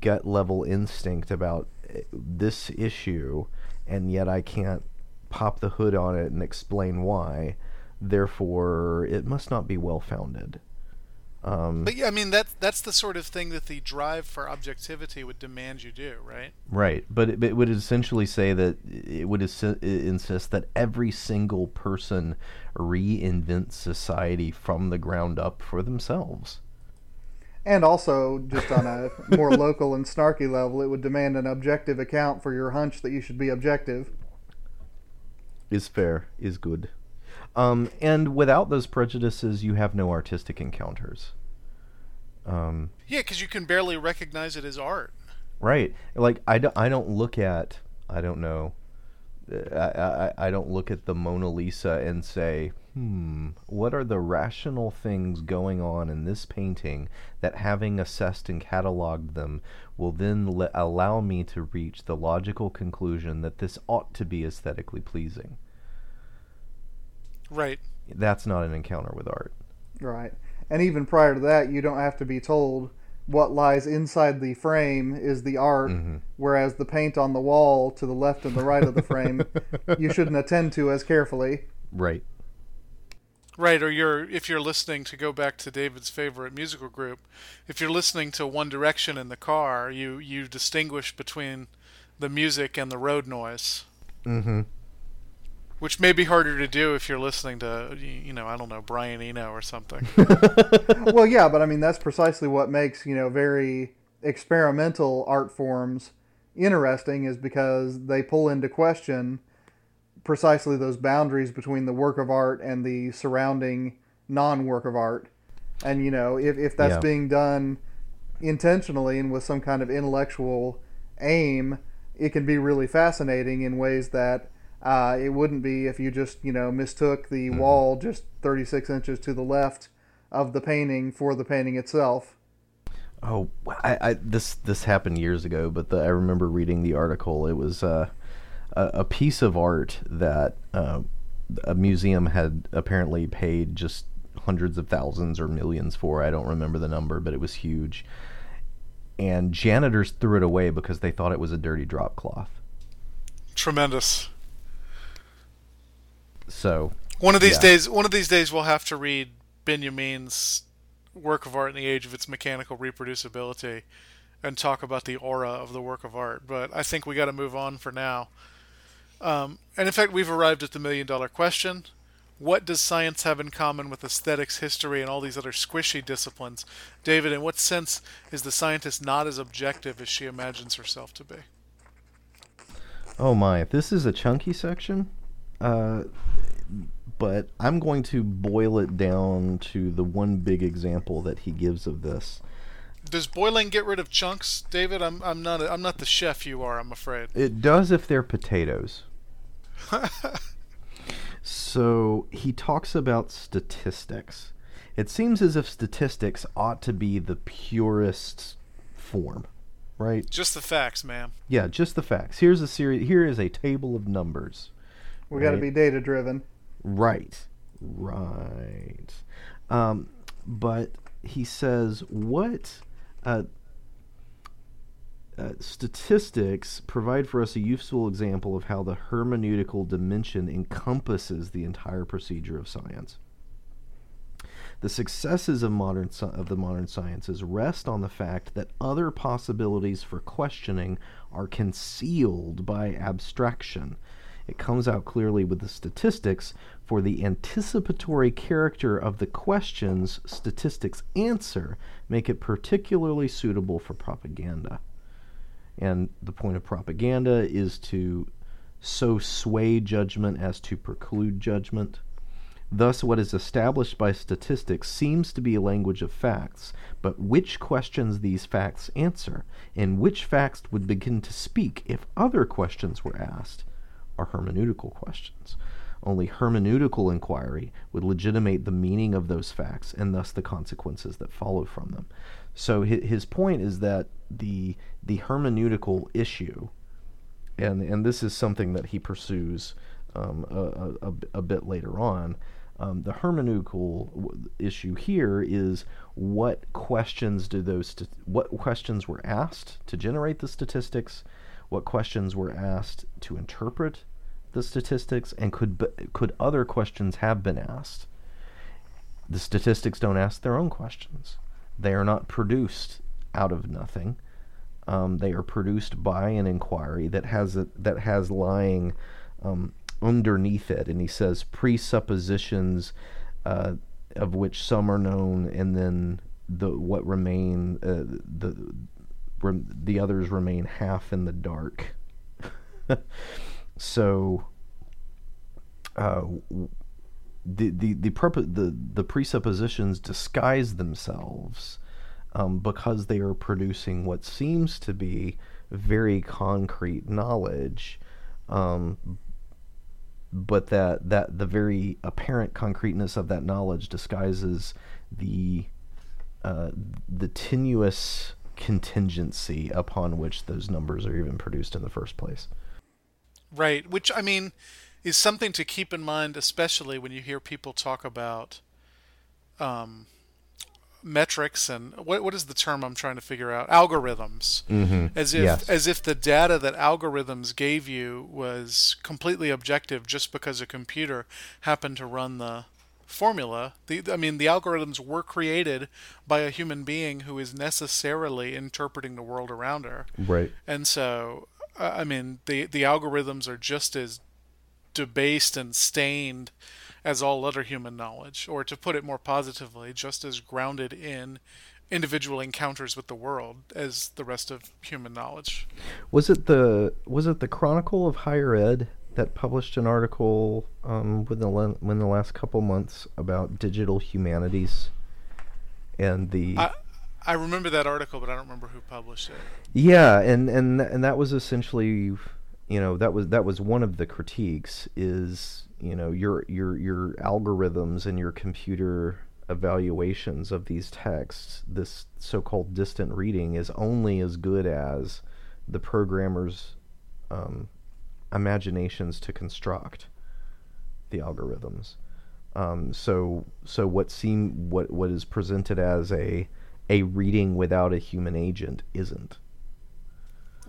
gut level instinct about this issue, and yet I can't pop the hood on it and explain why. Therefore, it must not be well-founded. Um, but yeah, I mean, that's, that's the sort of thing that the drive for objectivity would demand you do, right? Right, but it, it would essentially say that it would insi- insist that every single person reinvent society from the ground up for themselves. And also, just on a more local and snarky level, it would demand an objective account for your hunch that you should be objective. Is fair, is good. Um, and without those prejudices, you have no artistic encounters. Um, yeah, because you can barely recognize it as art. Right. Like, I, do, I don't look at, I don't know, I, I, I don't look at the Mona Lisa and say, hmm, what are the rational things going on in this painting that, having assessed and cataloged them, will then le- allow me to reach the logical conclusion that this ought to be aesthetically pleasing. Right. That's not an encounter with art. Right. And even prior to that, you don't have to be told what lies inside the frame is the art, mm-hmm. whereas the paint on the wall to the left and the right of the frame, you shouldn't attend to as carefully. Right. Right, or you're if you're listening, to go back to David's favorite musical group, if you're listening to One Direction in the car, you, you distinguish between the music and the road noise. Mm-hmm. Which may be harder to do if you're listening to, you know, I don't know, Brian Eno or something. Well, yeah, but I mean, that's precisely what makes, you know, very experimental art forms interesting, is because they pull into question precisely those boundaries between the work of art and the surrounding non-work of art. And, you know, if, if that's yeah. being done intentionally and with some kind of intellectual aim, it can be really fascinating in ways that Uh, it wouldn't be if you just, you know, mistook the mm-hmm. wall just thirty-six inches to the left of the painting for the painting itself. Oh, I, I, this this happened years ago, but the, I remember reading the article. It was uh, a, a piece of art that uh, a museum had apparently paid just hundreds of thousands or millions for. I don't remember the number, but it was huge. And janitors threw it away because they thought it was a dirty drop cloth. Tremendous. So one of these yeah. days, one of these days, we'll have to read Benjamin's work of art in the age of its mechanical reproducibility, and talk about the aura of the work of art. But I think we got to move on for now. Um, and in fact, we've arrived at the million-dollar question: what does science have in common with aesthetics, history, and all these other squishy disciplines? David, in what sense is the scientist not as objective as she imagines herself to be? Oh my! This is a chunky section. Uh, but I'm going to boil it down to the one big example that he gives of this. Does boiling get rid of chunks, David? I'm I'm not a, I'm not the chef you are, I'm afraid. It does if they're potatoes. So he talks about statistics. It seems as if statistics ought to be the purest form, right? Just the facts, ma'am. Yeah, just the facts. Here's a series. Here is a table of numbers. We right. got to be data-driven. Right. Right. Um, but he says what uh, uh, statistics provide for us a useful example of how the hermeneutical dimension encompasses the entire procedure of science. The successes of modern of the modern sciences rest on the fact that other possibilities for questioning are concealed by abstraction. It comes out clearly with the statistics for the anticipatory character of the questions statistics answer make it particularly suitable for propaganda. And the point of propaganda is to so sway judgment as to preclude judgment. Thus, what is established by statistics seems to be a language of facts, but which questions these facts answer, and which facts would begin to speak if other questions were asked, are hermeneutical questions. Only hermeneutical inquiry would legitimate the meaning of those facts, and thus the consequences that follow from them. So his point is that the the hermeneutical issue, and, and this is something that he pursues um, a, a, a bit later on, Um, the hermeneutical w- issue here is what questions do those st- what questions were asked to generate the statistics, what questions were asked to interpret the statistics, and could be- could other questions have been asked? The statistics don't ask their own questions. They are not produced out of nothing. Um, they are produced by an inquiry that has a, that has lying. Um, underneath it, and he says presuppositions uh, of which some are known, and then the what remain uh, the rem, the others remain half in the dark. so uh, the the the, prepo- the the presuppositions disguise themselves um, because they are producing what seems to be very concrete knowledge. Um, But that, that the very apparent concreteness of that knowledge disguises the uh, the tenuous contingency upon which those numbers are even produced in the first place. Right, which, I mean, is something to keep in mind, especially when you hear people talk about um, metrics and what what is the term I'm trying to figure out? Algorithms. Mm-hmm. As if yes. as if the data that algorithms gave you was completely objective just because a computer happened to run the formula. The I mean the algorithms were created by a human being who is necessarily interpreting the world around her. Right. And so I mean the the algorithms are just as debased and stained as all other human knowledge, or to put it more positively, just as grounded in individual encounters with the world as the rest of human knowledge. Was it the was it the Chronicle of Higher Ed that published an article um, within the le- within the last couple months about digital humanities and the? I, I remember that article, but I don't remember who published it. Yeah, and and and that was essentially, you know, that was that was one of the critiques is, you know, your your your algorithms and your computer evaluations of these texts, this so-called distant reading, is only as good as the programmer's um, imaginations to construct the algorithms. Um, so so what seem what what is presented as a a reading without a human agent isn't.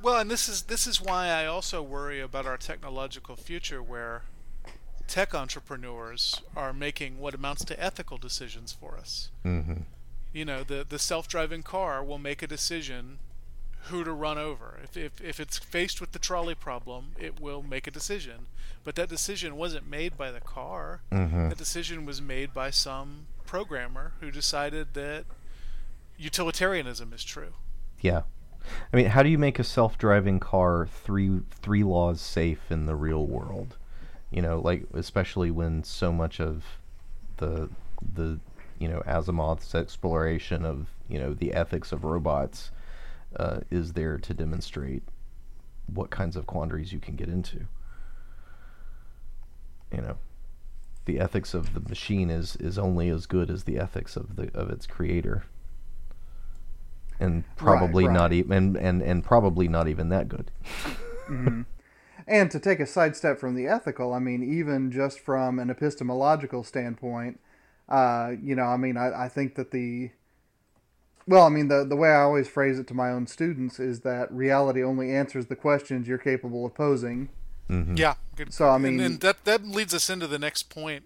Well, and this is this is why I also worry about our technological future, where tech entrepreneurs are making what amounts to ethical decisions for us. Mm-hmm. You know, the the self-driving car will make a decision who to run over. If, if if it's faced with the trolley problem, it will make a decision. But that decision wasn't made by the car. Mm-hmm. That decision was made by some programmer who decided that utilitarianism is true. Yeah. I mean, how do you make a self-driving car three three laws safe in the real world? You know, like especially when so much of the the you know Asimov's exploration of you know the ethics of robots uh, is there to demonstrate what kinds of quandaries you can get into. You know, the ethics of the machine is, is only as good as the ethics of the of its creator. And probably right, right. not even and, and, and probably not even that good. Mm-hmm. And to take a sidestep from the ethical, I mean, even just from an epistemological standpoint, uh, you know, I mean, I, I think that the well, I mean, the the way I always phrase it to my own students is that reality only answers the questions you're capable of posing. Mm-hmm. Yeah. Good. So I mean, and, and that that leads us into the next point.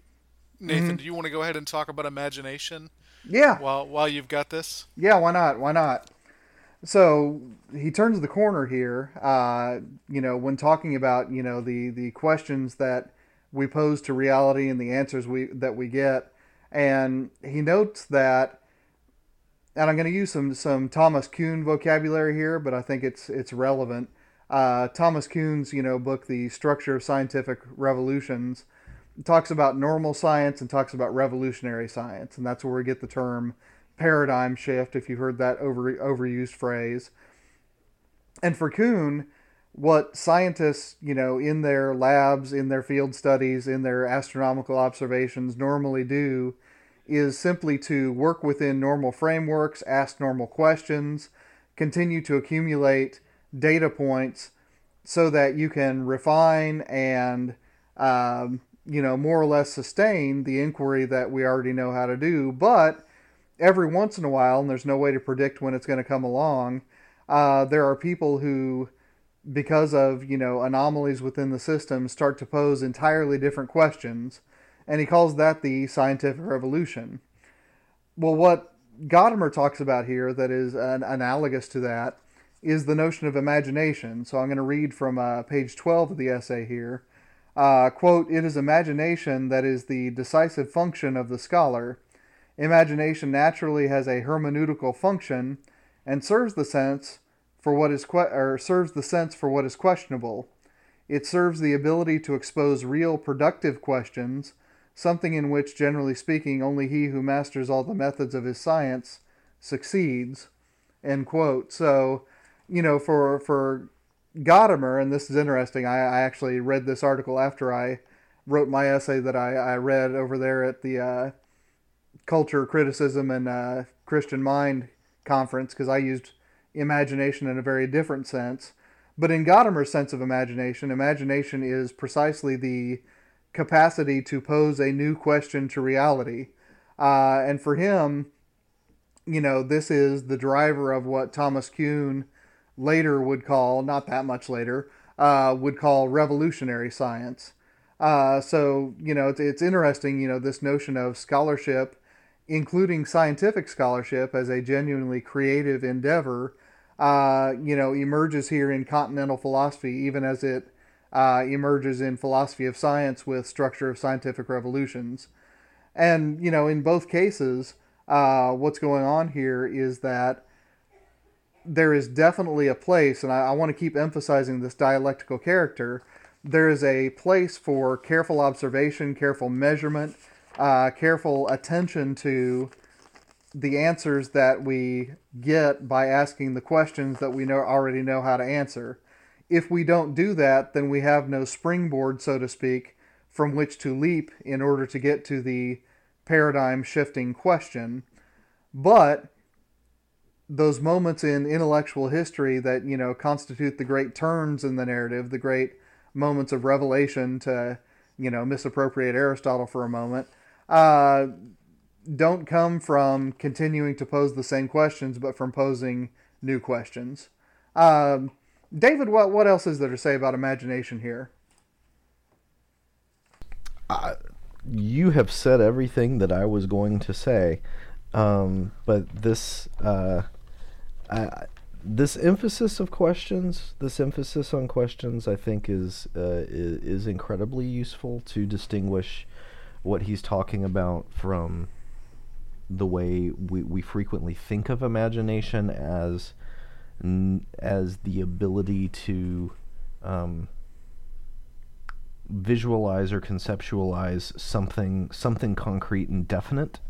Nathan, mm-hmm. do you want to go ahead and talk about imagination? Yeah. While while you've got this. Yeah, why not? Why not? So he turns the corner here, uh, you know, when talking about, you know, the, the questions that we pose to reality and the answers we that we get. And he notes that, and I'm going to use some some Thomas Kuhn vocabulary here, but I think it's it's relevant. Uh, Thomas Kuhn's you know book, The Structure of Scientific Revolutions, talks about normal science and talks about revolutionary science, and that's where we get the term paradigm shift, if you've heard that over overused phrase. And for Kuhn, what scientists, you know, in their labs, in their field studies, in their astronomical observations normally do is simply to work within normal frameworks, ask normal questions, continue to accumulate data points so that you can refine and, um, you know, more or less sustain the inquiry that we already know how to do. But every once in a while, and there's no way to predict when it's going to come along, Uh, there are people who, because of, you know, anomalies within the system, start to pose entirely different questions. And he calls that the scientific revolution. Well, what Gadamer talks about here that is an analogous to that is the notion of imagination. So I'm going to read from uh, page twelve of the essay here. Uh, quote, "It is imagination that is the decisive function of the scholar. Imagination naturally has a hermeneutical function and serves the sense for what is que- or serves the sense for what is questionable. It serves the ability to expose real productive questions, something in which, generally speaking, only he who masters all the methods of his science succeeds." End quote. So, you know, for for Gadamer, and this is interesting, I, I actually read this article after I wrote my essay that I, I read over there at the uh, Culture, Criticism, and uh, Christian Mind conference, because I used imagination in a very different sense. But in Gadamer's sense of imagination, imagination is precisely the capacity to pose a new question to reality. Uh, and for him, you know, this is the driver of what Thomas Kuhn later would call, not that much later, uh, would call revolutionary science. Uh, so, you know, it's, it's interesting, you know, this notion of scholarship, including scientific scholarship, as a genuinely creative endeavor, uh, you know, emerges here in continental philosophy, even as it uh, emerges in philosophy of science with Structure of Scientific Revolutions. And, you know, in both cases, uh, what's going on here is that there is definitely a place, and I, I want to keep emphasizing this dialectical character, there is a place for careful observation, careful measurement, Uh, careful attention to the answers that we get by asking the questions that we know already know how to answer. If we don't do that, then we have no springboard, so to speak, from which to leap in order to get to the paradigm-shifting question. But those moments in intellectual history that, you know, constitute the great turns in the narrative, the great moments of revelation, to, you know, misappropriate Aristotle for a moment, Uh, don't come from continuing to pose the same questions, but from posing new questions. Um, David, what what else is there to say about imagination here? Uh, you have said everything that I was going to say, um, but this uh, I, this emphasis of questions, this emphasis on questions, I think is uh, is, is incredibly useful to distinguish what he's talking about from the way we, we frequently think of imagination as as the ability to um, visualize or conceptualize something something concrete and definite,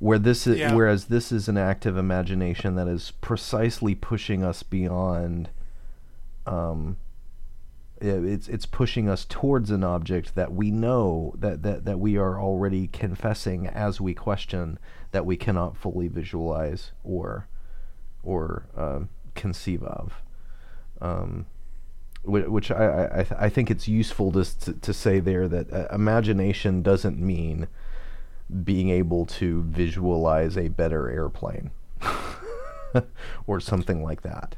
where this is, yeah. whereas this is an active imagination that is precisely pushing us beyond. Um, It's it's pushing us towards an object that we know that, that, that we are already confessing as we question that we cannot fully visualize or or um, conceive of, um, which I I, I think it's useful to to, to say there that uh, imagination doesn't mean being able to visualize a better airplane or something like that.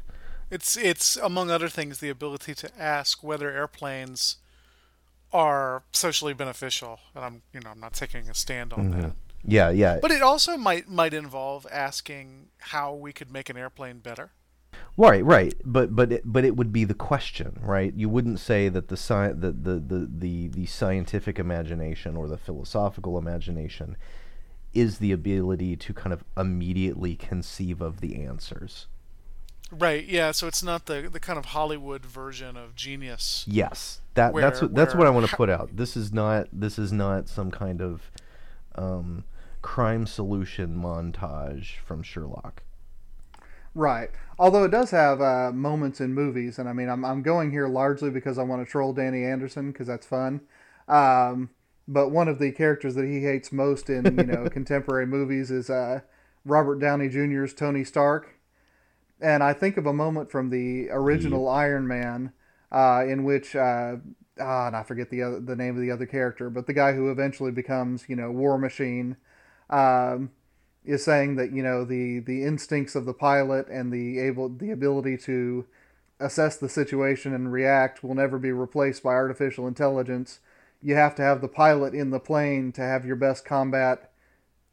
It's, it's among other things, the ability to ask whether airplanes are socially beneficial. And I'm, you know, I'm not taking a stand on mm-hmm. that. Yeah, yeah. But it also might might involve asking how we could make an airplane better. Right, right, but but it, but it would be the question, right? You wouldn't say that the sci- the, the, the, the, the scientific imagination or the philosophical imagination is the ability to kind of immediately conceive of the answers. Right, yeah, so it's not the, the kind of Hollywood version of genius. Yes, that where, that's what where, that's what I want to put out. This is not this is not some kind of um, crime solution montage from Sherlock. Right. Although it does have uh, moments in movies, and I mean, I'm I'm going here largely because I want to troll Danny Anderson because that's fun. Um, but one of the characters that he hates most in you know contemporary movies is uh, Robert Downey Junior's Tony Stark, and I think of a moment from the original yeah. Iron Man uh, in which uh, ah, and I forget the other, the name of the other character, but the guy who eventually becomes you know War Machine. Um, is saying that, you know, the, the instincts of the pilot and the able the ability to assess the situation and react will never be replaced by artificial intelligence. You have to have the pilot in the plane to have your best combat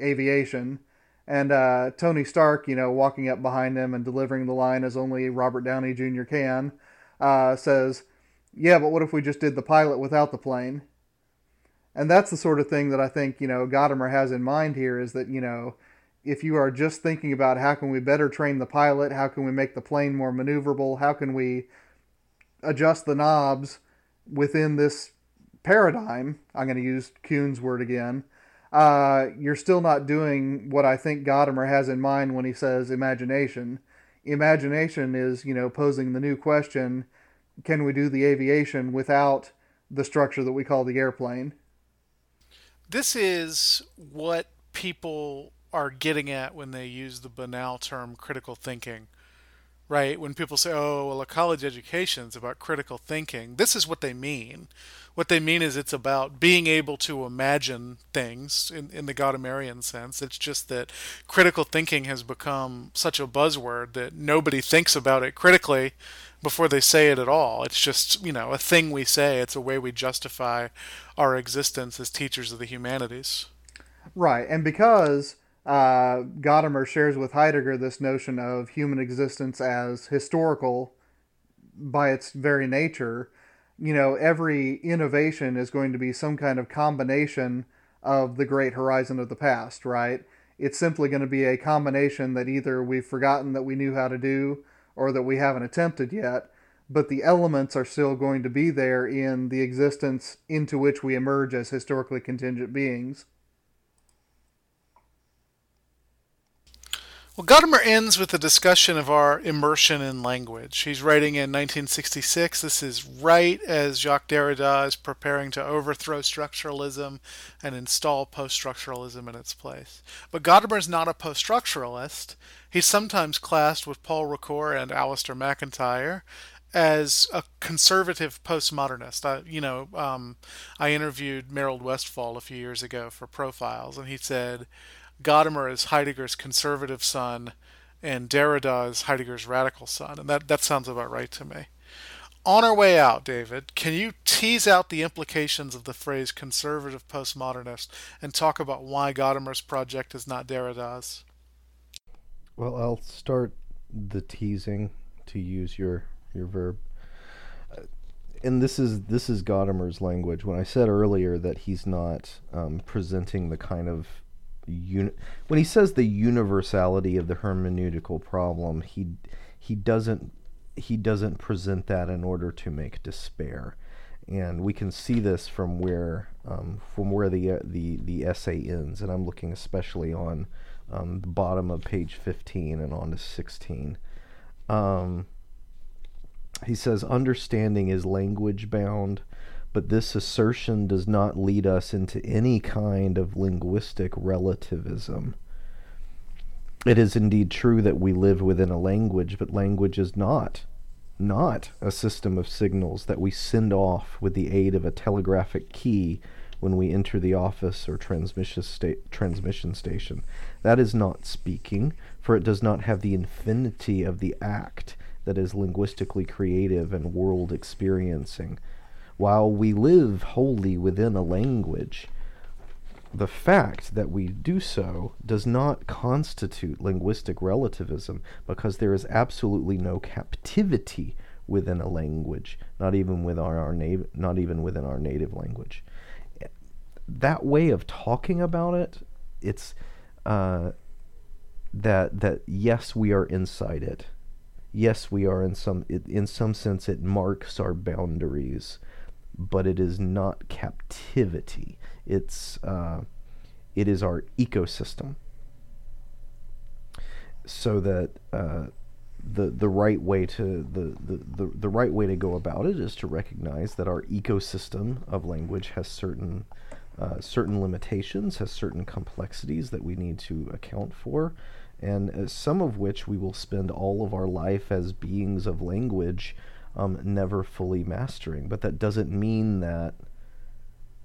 aviation. And uh, Tony Stark, you know, walking up behind him and delivering the line as only Robert Downey Junior can, uh, says, yeah, but what if we just did the pilot without the plane? And that's the sort of thing that I think, you know, Gadamer has in mind here is that, you know, if you are just thinking about how can we better train the pilot, how can we make the plane more maneuverable, how can we adjust the knobs within this paradigm, I'm going to use Kuhn's word again, uh, you're still not doing what I think Gadamer has in mind when he says imagination. Imagination is, you know, posing the new question, can we do the aviation without the structure that we call the airplane? This is what people are getting at when they use the banal term critical thinking, right? When people say, oh, well, a college education is about critical thinking, this is what they mean. What they mean is it's about being able to imagine things in, in the Gadamerian sense. It's just that critical thinking has become such a buzzword that nobody thinks about it critically before they say it at all. It's just, you know, a thing we say. It's a way we justify our existence as teachers of the humanities. Right, and because Uh, Gadamer shares with Heidegger this notion of human existence as historical by its very nature, you know, every innovation is going to be some kind of combination of the great horizon of the past, right? It's simply going to be a combination that either we've forgotten that we knew how to do or that we haven't attempted yet, but the elements are still going to be there in the existence into which we emerge as historically contingent beings. Well, Gadamer ends with a discussion of our immersion in language. He's writing in nineteen sixty-six. This is right as Jacques Derrida is preparing to overthrow structuralism and install post-structuralism in its place. But Gadamer's not a post-structuralist. He's sometimes classed with Paul Ricoeur and Alasdair MacIntyre as a conservative postmodernist. I, you know, um, I interviewed Merold Westphal a few years ago for Profiles, and he said Gadamer is Heidegger's conservative son, and Derrida is Heidegger's radical son. And that, that sounds about right to me. On our way out, David, can you tease out the implications of the phrase conservative postmodernist and talk about why Gadamer's project is not Derrida's? Well, I'll start the teasing, to use your, your verb. And this is this is Gadamer's language. When I said earlier that he's not um, presenting the kind of Uni- when he says the universality of the hermeneutical problem, he he doesn't he doesn't present that in order to make despair, and we can see this from where um, from where the uh, the the essay ends, and I'm looking especially on um, the bottom of page fifteen and on to sixteen. Um, he says understanding is language bound. But this assertion does not lead us into any kind of linguistic relativism. It is indeed true that we live within a language, but language is not, not a system of signals that we send off with the aid of a telegraphic key when we enter the office or transmission, sta- transmission station. That is not speaking, for it does not have the infinity of the act that is linguistically creative and world experiencing. While we live wholly within a language, The fact that we do so does not constitute linguistic relativism, because there is absolutely no captivity within a language, not even with our, our nav- not even within our native language. That way of talking about it, it's uh, that that yes, we are inside it. Yes, we are in some it, in some sense it marks our boundaries, but it is not captivity. It's uh, it is our ecosystem. So that uh, the the right way to the, the, the, the right way to go about it is to recognize that our ecosystem of language has certain uh, certain limitations, has certain complexities that we need to account for, and uh, some of which we will spend all of our life as beings of language um, never fully mastering. But that doesn't mean that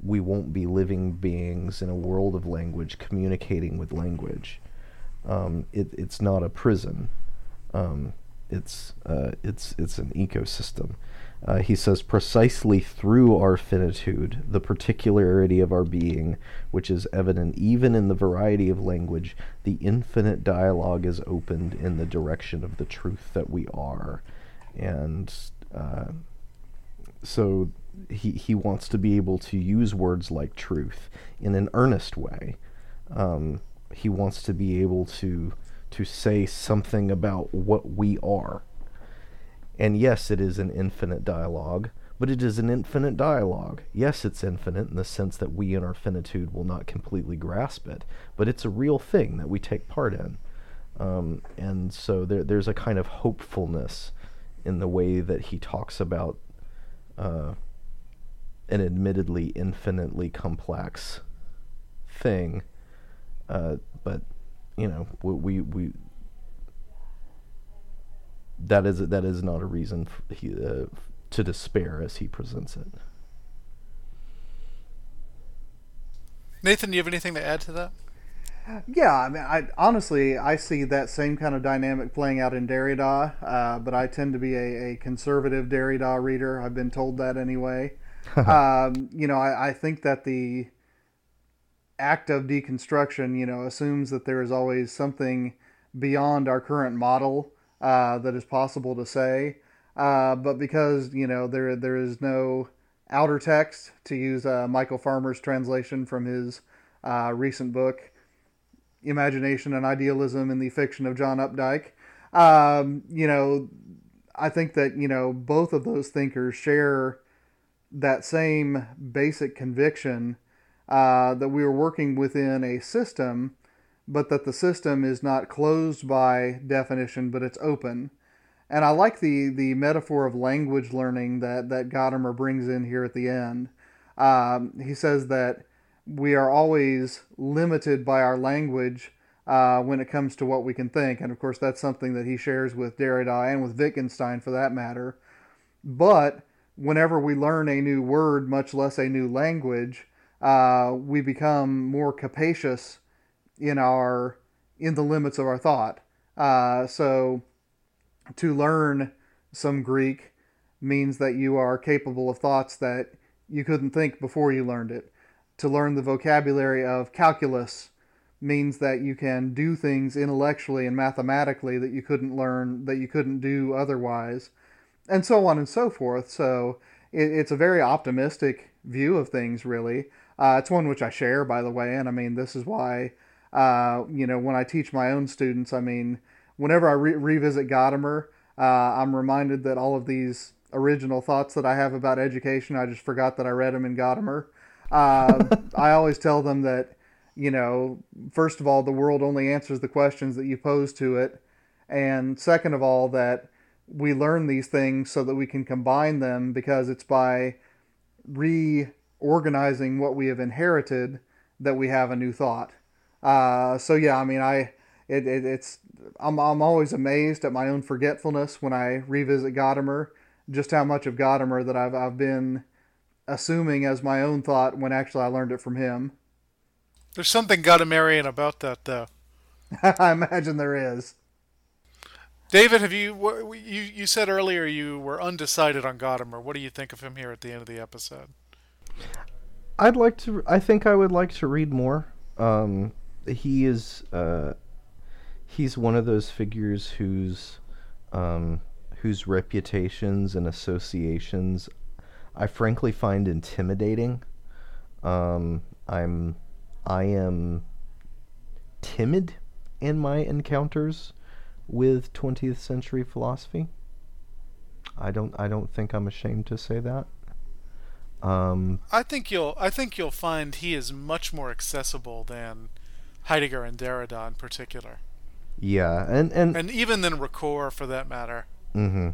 we won't be living beings in a world of language, communicating with language. Um, it, it's not a prison. Um, it's uh, it's it's an ecosystem. Uh, he says, precisely through our finitude, the particularity of our being, which is evident even in the variety of language, the infinite dialogue is opened in the direction of the truth that we are. And uh, so... He, he wants to be able to use words like truth in an earnest way. Um, he wants to be able to to say something about what we are. And yes, it is an infinite dialogue, but it is an infinite dialogue. Yes, it's infinite in the sense that we in our finitude will not completely grasp it, but it's a real thing that we take part in. Um, and so there, there's a kind of hopefulness in the way that he talks about uh, an admittedly infinitely complex thing, uh, but you know, we we that is that is not a reason f- he, uh, to despair as he presents it. Nathan, do you have anything to add to that? Yeah, I mean, I honestly I see that same kind of dynamic playing out in Derrida, uh, but I tend to be a, a conservative Derrida reader. I've been told that anyway. um, you know, I, I think that the act of deconstruction, you know, assumes that there is always something beyond our current model uh, that is possible to say. Uh, but because, you know, there there is no outer text, to use uh, Michial Farmer's translation from his uh, recent book, Imagination and Idealism in the Fiction of John Updike, um, you know, I think that, you know, both of those thinkers share that same basic conviction uh, that we are working within a system, but that the system is not closed by definition, but it's open. And I like the the metaphor of language learning that, that Gadamer brings in here at the end. Um, he says that we are always limited by our language uh, when it comes to what we can think. And of course, that's something that he shares with Derrida and with Wittgenstein for that matter. But whenever we learn a new word, much less a new language, uh, we become more capacious in our in the limits of our thought. Uh, so to learn some Greek means that you are capable of thoughts that you couldn't think before you learned it. To learn the vocabulary of calculus means that you can do things intellectually and mathematically that you couldn't learn, that you couldn't do otherwise. And so on and so forth. So it, it's a very optimistic view of things, really. Uh, it's one which I share, by the way. And I mean, this is why, uh, you know, when I teach my own students, I mean, whenever I re- revisit Gadamer, uh, I'm reminded that all of these original thoughts that I have about education, I just forgot that I read them in Gadamer. Uh, I always tell them that, you know, first of all, the world only answers the questions that you pose to it. And second of all, that we learn these things so that we can combine them, because it's by reorganizing what we have inherited that we have a new thought. Uh, so yeah, I mean, I it, it, it's I'm I'm always amazed at my own forgetfulness when I revisit Gadamer, just how much of Gadamer that I've I've been assuming as my own thought when actually I learned it from him. There's something Gadamerian about that, though. I imagine there is. David, have you, you you said earlier you were undecided on Gadamer. What do you think of him here at the end of the episode? I'd like to. I think I would like to read more. um, he is uh, he's one of those figures whose um, whose reputations and associations I frankly find intimidating. Um, I'm I am timid in my encounters with twentieth century philosophy. I don't I don't think I'm ashamed to say that. Um, I think you'll I think you'll find he is much more accessible than Heidegger and Derrida in particular. Yeah, and and, and even than Ricoeur for that matter. Mm-hmm.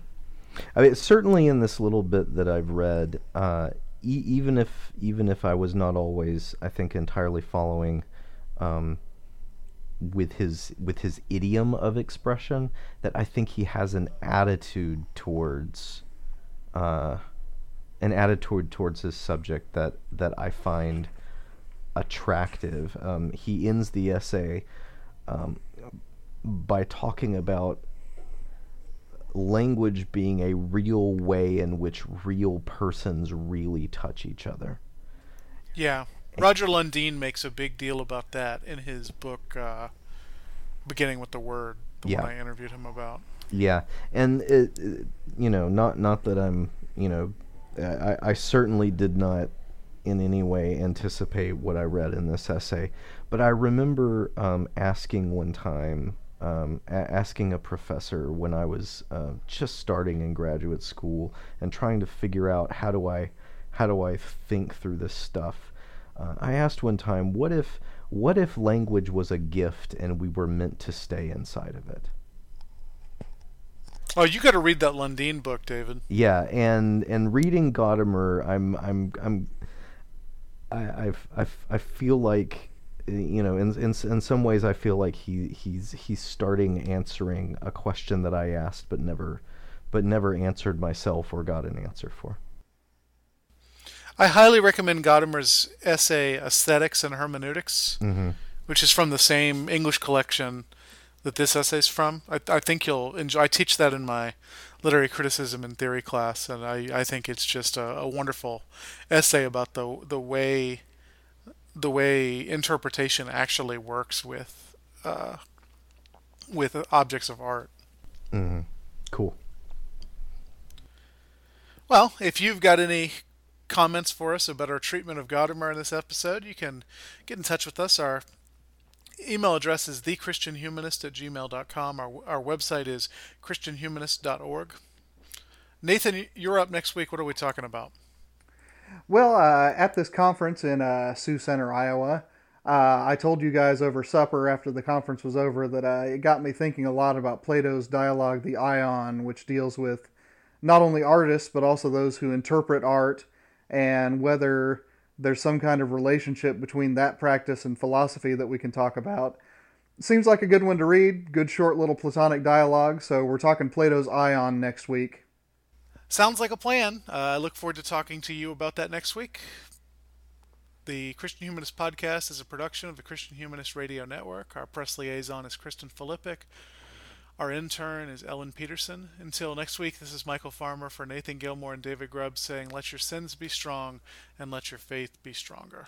I mean, certainly in this little bit that I've read, uh, e- even if even if I was not always, I think, entirely following um, with his with his idiom of expression, that I think he has an attitude towards. Uh, an attitude towards his subject that, that I find attractive. Um, he ends the essay um, by talking about language being a real way in which real persons really touch each other. Yeah. Roger Lundin makes a big deal about that in his book, uh, Beginning with the Word, the yeah. one I interviewed him about. Yeah. And, it, it, you know, not, not that I'm, you know, I, I certainly did not in any way anticipate what I read in this essay, but I remember um, asking one time, um, a- asking a professor when I was uh, just starting in graduate school and trying to figure out how do I, how do I think through this stuff. Uh, I asked one time, what if, what if language was a gift and we were meant to stay inside of it? Oh, you got to read that Lundin book, David. Yeah, and and reading Gadamer, I'm I'm I'm I I've, I've, I feel like, you know, in in in some ways I feel like he he's he's starting answering a question that I asked but never but never answered myself or got an answer for. I highly recommend Gadamer's essay Aesthetics and Hermeneutics, mm-hmm. which is from the same English collection that this essay's from. I, I think you'll enjoy. I teach that in my literary criticism and theory class, and I, I think it's just a, a wonderful essay about the the way the way interpretation actually works with uh, with objects of art. Mm-hmm. Cool. Well, if you've got any comments for us about our treatment of Gadamer in this episode, you can get in touch with us. Our email address is the christian humanist at gmail dot com. Our, our website is christian humanist dot org. Nathan, you're up next week. What are we talking about? Well, uh, at this conference in uh, Sioux Center, Iowa, uh, I told you guys over supper after the conference was over that uh, it got me thinking a lot about Plato's dialogue, The Ion, which deals with not only artists, but also those who interpret art and whether there's some kind of relationship between that practice and philosophy that we can talk about. Seems like a good one to read. Good short little Platonic dialogue. So we're talking Plato's Ion next week. Sounds like a plan. Uh, I look forward to talking to you about that next week. The Christian Humanist Podcast is a production of the Christian Humanist Radio Network. Our press liaison is Kristen Filippic. Our intern is Ellen Peterson. Until next week, this is Michial Farmer for Nathan Gilmour and David Grubbs saying, let your sins be strong and let your faith be stronger.